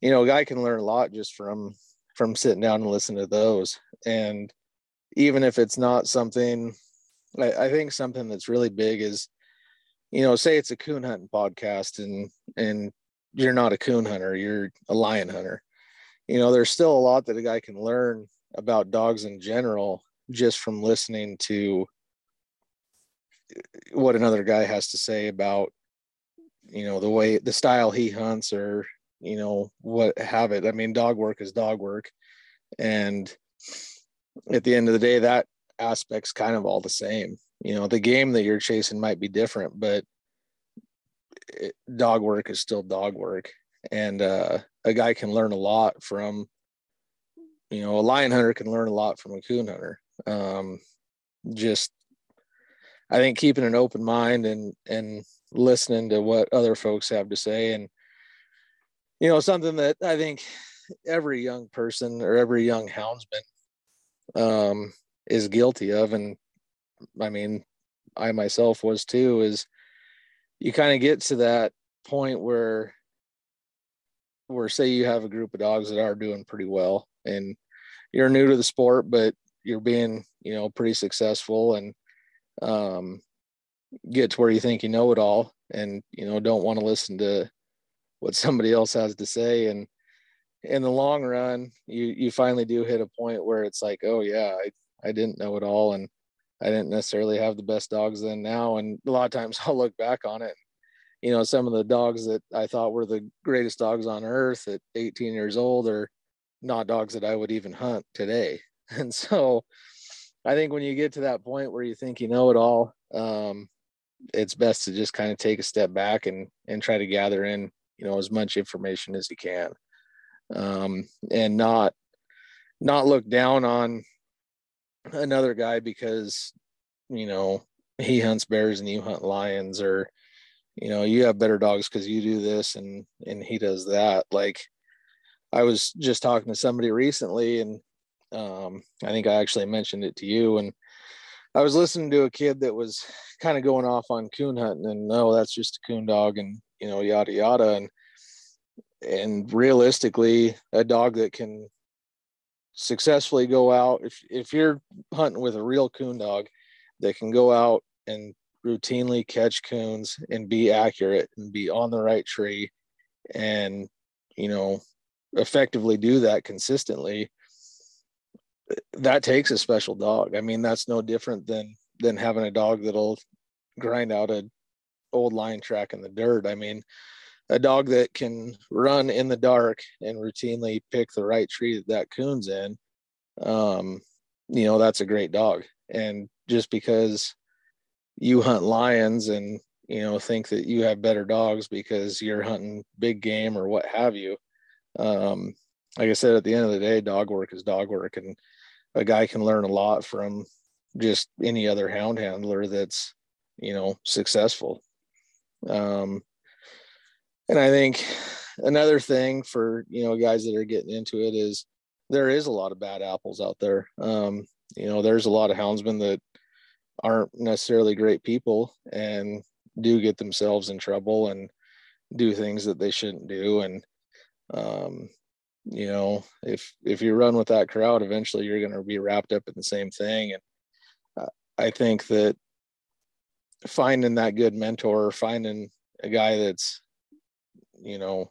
you know, a guy can learn a lot just from sitting down and listening to those. And even if it's not something, I think something that's really big is, you know, say it's a coon hunting podcast and you're not a coon hunter, you're a lion hunter. You know, there's still a lot that a guy can learn about dogs in general, just from listening to what another guy has to say about, you know, the style he hunts, or, you know, what habit. I mean, dog work is dog work. And at the end of the day, that aspect's kind of all the same. You know, the game that you're chasing might be different, but dog work is still dog work. And a guy can learn a lot from, you know, a lion hunter can learn a lot from a coon hunter. Just, I think keeping an open mind and listening to what other folks have to say. And, you know, something that I think every young person or every young houndsman is guilty of, and I mean, I myself was too, is you kind of get to that point where say you have a group of dogs that are doing pretty well and you're new to the sport, but you're being, you know, pretty successful, and get to where you think you know it all, and, you know, don't want to listen to what somebody else has to say. And in the long run, you finally do hit a point where it's like, oh yeah, I didn't know it all, and I didn't necessarily have the best dogs then now. And a lot of times I'll look back on it, you know, some of the dogs that I thought were the greatest dogs on earth at 18 years old are not dogs that I would even hunt today. And so I think when you get to that point where you think you know it all, it's best to just kind of take a step back and try to gather in, you know, as much information as you can, and not look down on another guy because, you know, he hunts bears and you hunt lions, or, you know, you have better dogs because you do this and he does that. Like, I was just talking to somebody recently, and I think I actually mentioned it to you, and I was listening to a kid that was kind of going off on coon hunting and no, that's just a coon dog and, you know, yada, yada. And And realistically, a dog that can successfully go out, if you're hunting with a real coon dog, they can go out and routinely catch coons and be accurate and be on the right tree and, you know, effectively do that consistently, that takes a special dog. I mean, that's no different than having a dog that'll grind out an old line track in the dirt. I mean, a dog that can run in the dark and routinely pick the right tree that coon's in, you know, that's a great dog. And just because you hunt lions and, you know, think that you have better dogs because you're hunting big game or what have you, like I said, at the end of the day, dog work is dog work, and a guy can learn a lot from just any other hound handler that's, you know, successful. And I think another thing for, you know, guys that are getting into it is there is a lot of bad apples out there. You know, there's a lot of houndsmen that aren't necessarily great people and do get themselves in trouble and do things that they shouldn't do. And, you know, if you run with that crowd, eventually you're going to be wrapped up in the same thing. And I think that finding that good mentor, finding a guy that's, you know,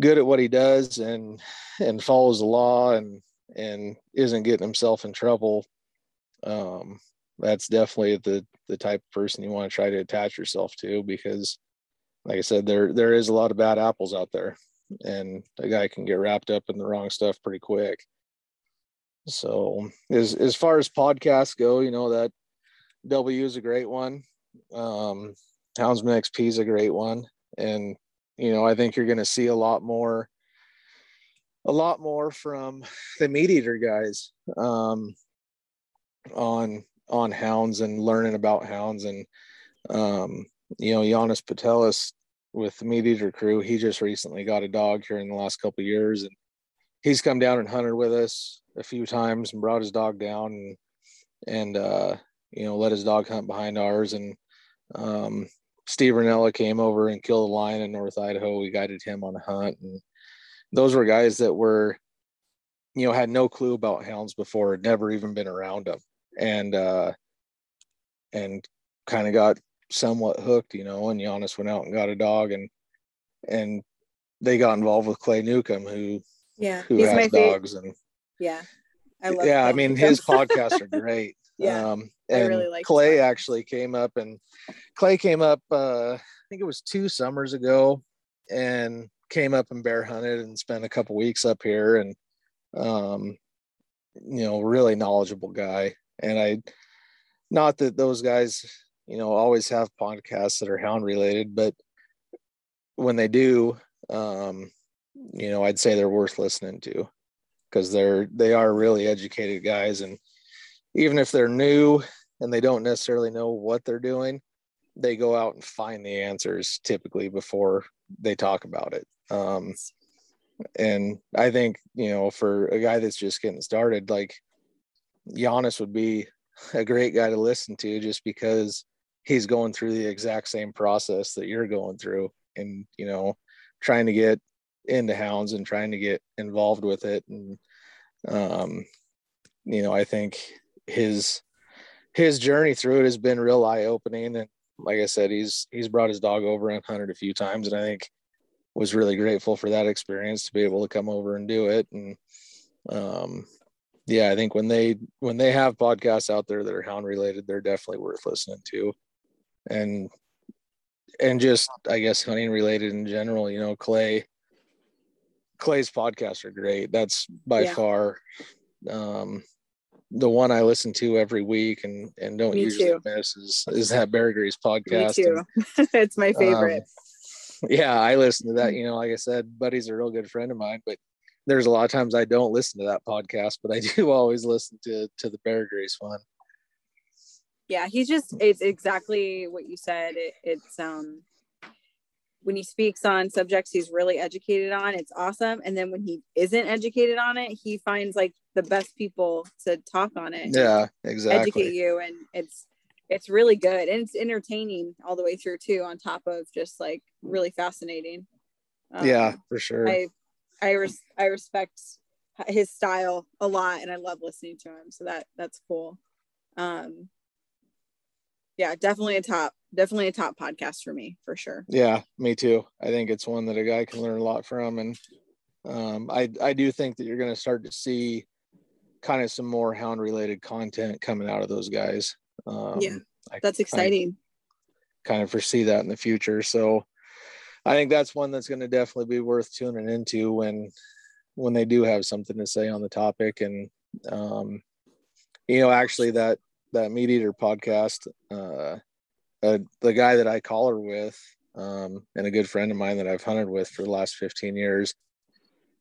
good at what he does and follows the law and isn't getting himself in trouble, that's definitely the type of person you want to try to attach yourself to, because like I said, there is a lot of bad apples out there, and a guy can get wrapped up in the wrong stuff pretty quick. So as far as podcasts go, you know, that W is a great one. Houndsman XP is a great one. And, you know, I think you're going to see a lot more from the MeatEater guys, on hounds and learning about hounds. And, you know, Yaanis Putelis with the MeatEater crew, he just recently got a dog here in the last couple of years, and he's come down and hunted with us a few times and brought his dog down and you know, let his dog hunt behind ours. And, Steve Rinella came over and killed a lion in North Idaho. We guided him on a hunt, and those were guys that were, you know, had no clue about hounds before, had never even been around them, and kind of got somewhat hooked, you know. And Yaanis went out and got a dog, and they got involved with Clay Newcomb, who has dogs, and I love I mean, his podcasts are great. And really like Clay that. Actually came up I think it was 2 summers ago, and came up and bear hunted and spent a couple weeks up here, and you know, really knowledgeable guy. And I, not that those guys, you know, always have podcasts that are hound related, but when they do, you know, I'd say they're worth listening to, because they are really educated guys. And even if they're new and they don't necessarily know what they're doing, they go out and find the answers typically before they talk about it. And I think, you know, for a guy that's just getting started, like Yaanis would be a great guy to listen to, just because he's going through the exact same process that you're going through, and, you know, trying to get into hounds and trying to get involved with it. And, you know, I think his journey through it has been real eye-opening. And like I said, he's brought his dog over and hunted a few times, and I think was really grateful for that experience to be able to come over and do it. And I think when they have podcasts out there that are hound related, they're definitely worth listening to. And just, I guess, hunting related in general, you know, Clay's podcasts are great. That's by far the one I listen to every week and don't usually miss is that Bear Grease podcast. Me too. And, it's my favorite. I listen to that. You know, like I said, Buddy's a real good friend of mine, but there's a lot of times I don't listen to that podcast, but I do always listen to the Bear Grease one. Yeah, it's exactly what you said. It's when he speaks on subjects he's really educated on, it's awesome. And then when he isn't educated on it, he finds like the best people to talk on it. Yeah, exactly. Educate you. And it's really good. And it's entertaining all the way through too, on top of just like really fascinating. Yeah, for sure. I respect his style a lot, and I love listening to him. So that's cool. Yeah, definitely a top podcast for me, for sure. Yeah, me too. I think it's one that a guy can learn a lot from. And I do think that you're going to start to see kind of some more hound related content coming out of those guys. Yeah, that's exciting. I kind of foresee that in the future. So I think that's one that's going to definitely be worth tuning into when they do have something to say on the topic. And, you know, actually that MeatEater podcast, the guy that I collar with, and a good friend of mine that I've hunted with for the last 15 years,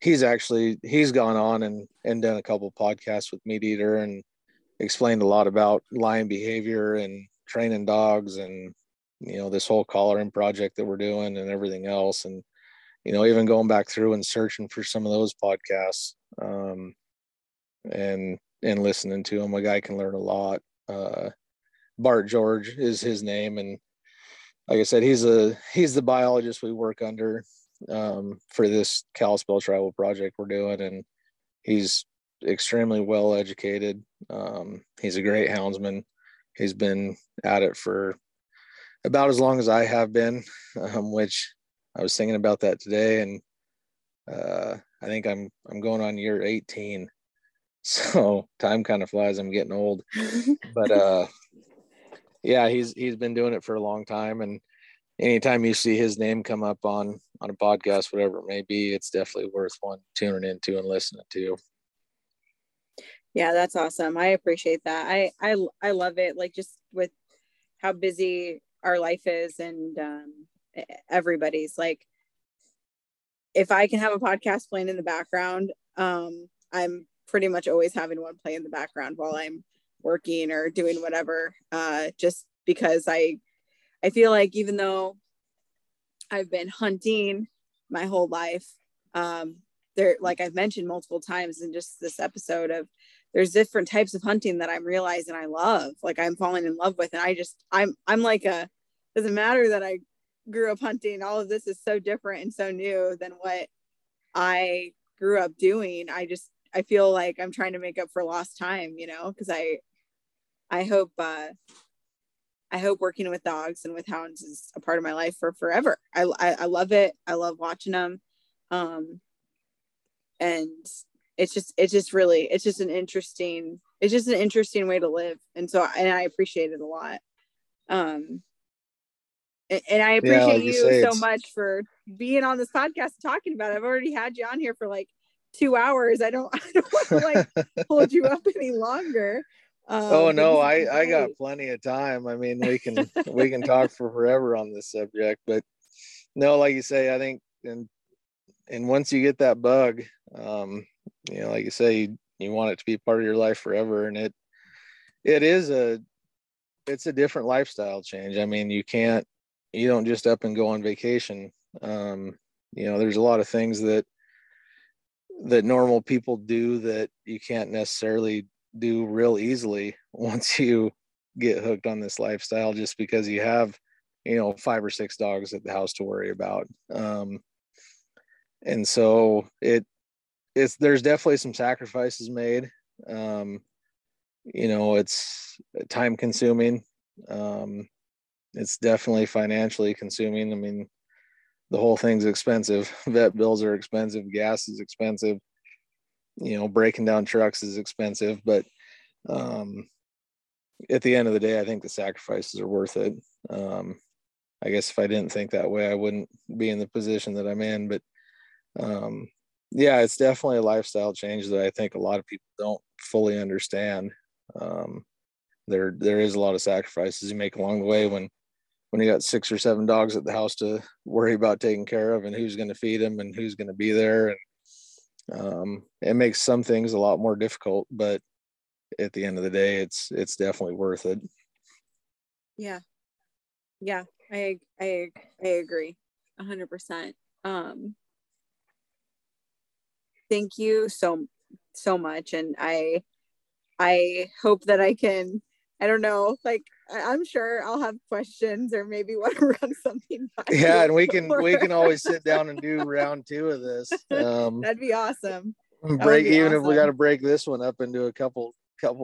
he's gone on and done a couple podcasts with MeatEater and explained a lot about lion behavior and training dogs and, you know, this whole collaring project that we're doing and everything else. And, you know, even going back through and searching for some of those podcasts, and listening to them, a guy can learn a lot. Bart George is his name. And like I said, he's the biologist we work under, for this Kalispell tribal project we're doing. And he's extremely well educated. He's a great houndsman. He's been at it for about as long as I have been, which I was thinking about that today. And, I think I'm going on year 18. So time kind of flies. I'm getting old, but, yeah, he's been doing it for a long time. And anytime you see his name come up on a podcast, whatever it may be, it's definitely worth tuning into and listening to. Yeah, that's awesome. I appreciate that. I love it. Like, just with how busy our life is and, everybody's, like, if I can have a podcast playing in the background, I'm pretty much always having one play in the background while I'm working or doing whatever, just because I feel like, even though I've been hunting my whole life, there, like I've mentioned multiple times in just this episode, of there's different types of hunting that I'm realizing I love, like I'm falling in love with. And I'm like, doesn't matter that I grew up hunting, all of this is so different and so new than what I grew up doing. I feel like I'm trying to make up for lost time, you know, because I hope working with dogs and with hounds is a part of my life for forever. I love it. I love watching them. And it's just an interesting way to live. And so, and I appreciate it a lot. And I appreciate you so much for being on this podcast and talking about it. I've already had you on here for like 2 hours. I don't want to like hold you up any longer. Oh no, I got plenty of time. I mean, we can talk for forever on this subject, but no, like you say, I think, and once you get that bug, you know, like you say, you want it to be part of your life forever. And it's a different lifestyle change. I mean, you don't just up and go on vacation. You know, there's a lot of things that normal people do that you can't necessarily do real easily once you get hooked on this lifestyle, just because you have, you know, 5 or 6 dogs at the house to worry about. And so there's definitely some sacrifices made. You know, it's time consuming. It's definitely financially consuming. I mean, the whole thing's expensive. Vet bills are expensive. Gas is expensive. You know, breaking down trucks is expensive. But at the end of the day, I think the sacrifices are worth it. I guess if I didn't think that way, I wouldn't be in the position that I'm in. But yeah, it's definitely a lifestyle change that I think a lot of people don't fully understand. There is a lot of sacrifices you make along the way when you got 6 or 7 dogs at the house to worry about taking care of, and who's going to feed them and who's going to be there. And it makes some things a lot more difficult, but at the end of the day, it's definitely worth it. Yeah. I agree 100%. Thank you so much. And I hope that I don't know, like I'm sure I'll have questions or maybe want to run something by. Yeah, and we can always sit down and do round two of this. That'd be awesome. Even if we got to break this one up into a couple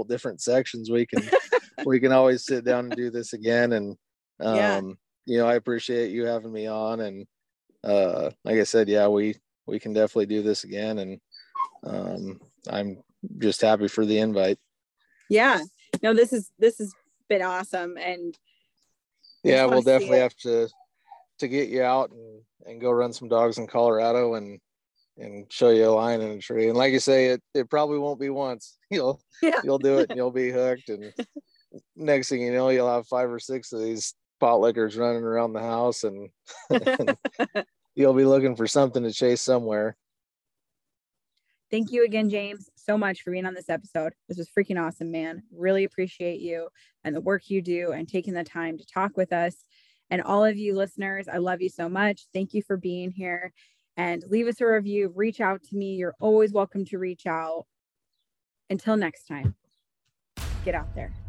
different sections, we can always sit down and do this again. And you know, I appreciate you having me on, and like I said, yeah, we can definitely do this again. And I'm just happy for the invite. Yeah, no, this has been awesome. And yeah, we'll definitely have to get you out and go run some dogs in Colorado and show you a lion in a tree. And like you say, it probably won't be once. You'll do it and you'll be hooked, and next thing you know, you'll have 5 or 6 of these pot lickers running around the house, and, and you'll be looking for something to chase somewhere. Thank you again, James, so much for being on this episode. This was freaking awesome, man. Really appreciate you and the work you do and taking the time to talk with us. And all of you listeners, I love you so much. Thank you for being here, and leave us a review. Reach out to me. You're always welcome to reach out. Until next time, get out there.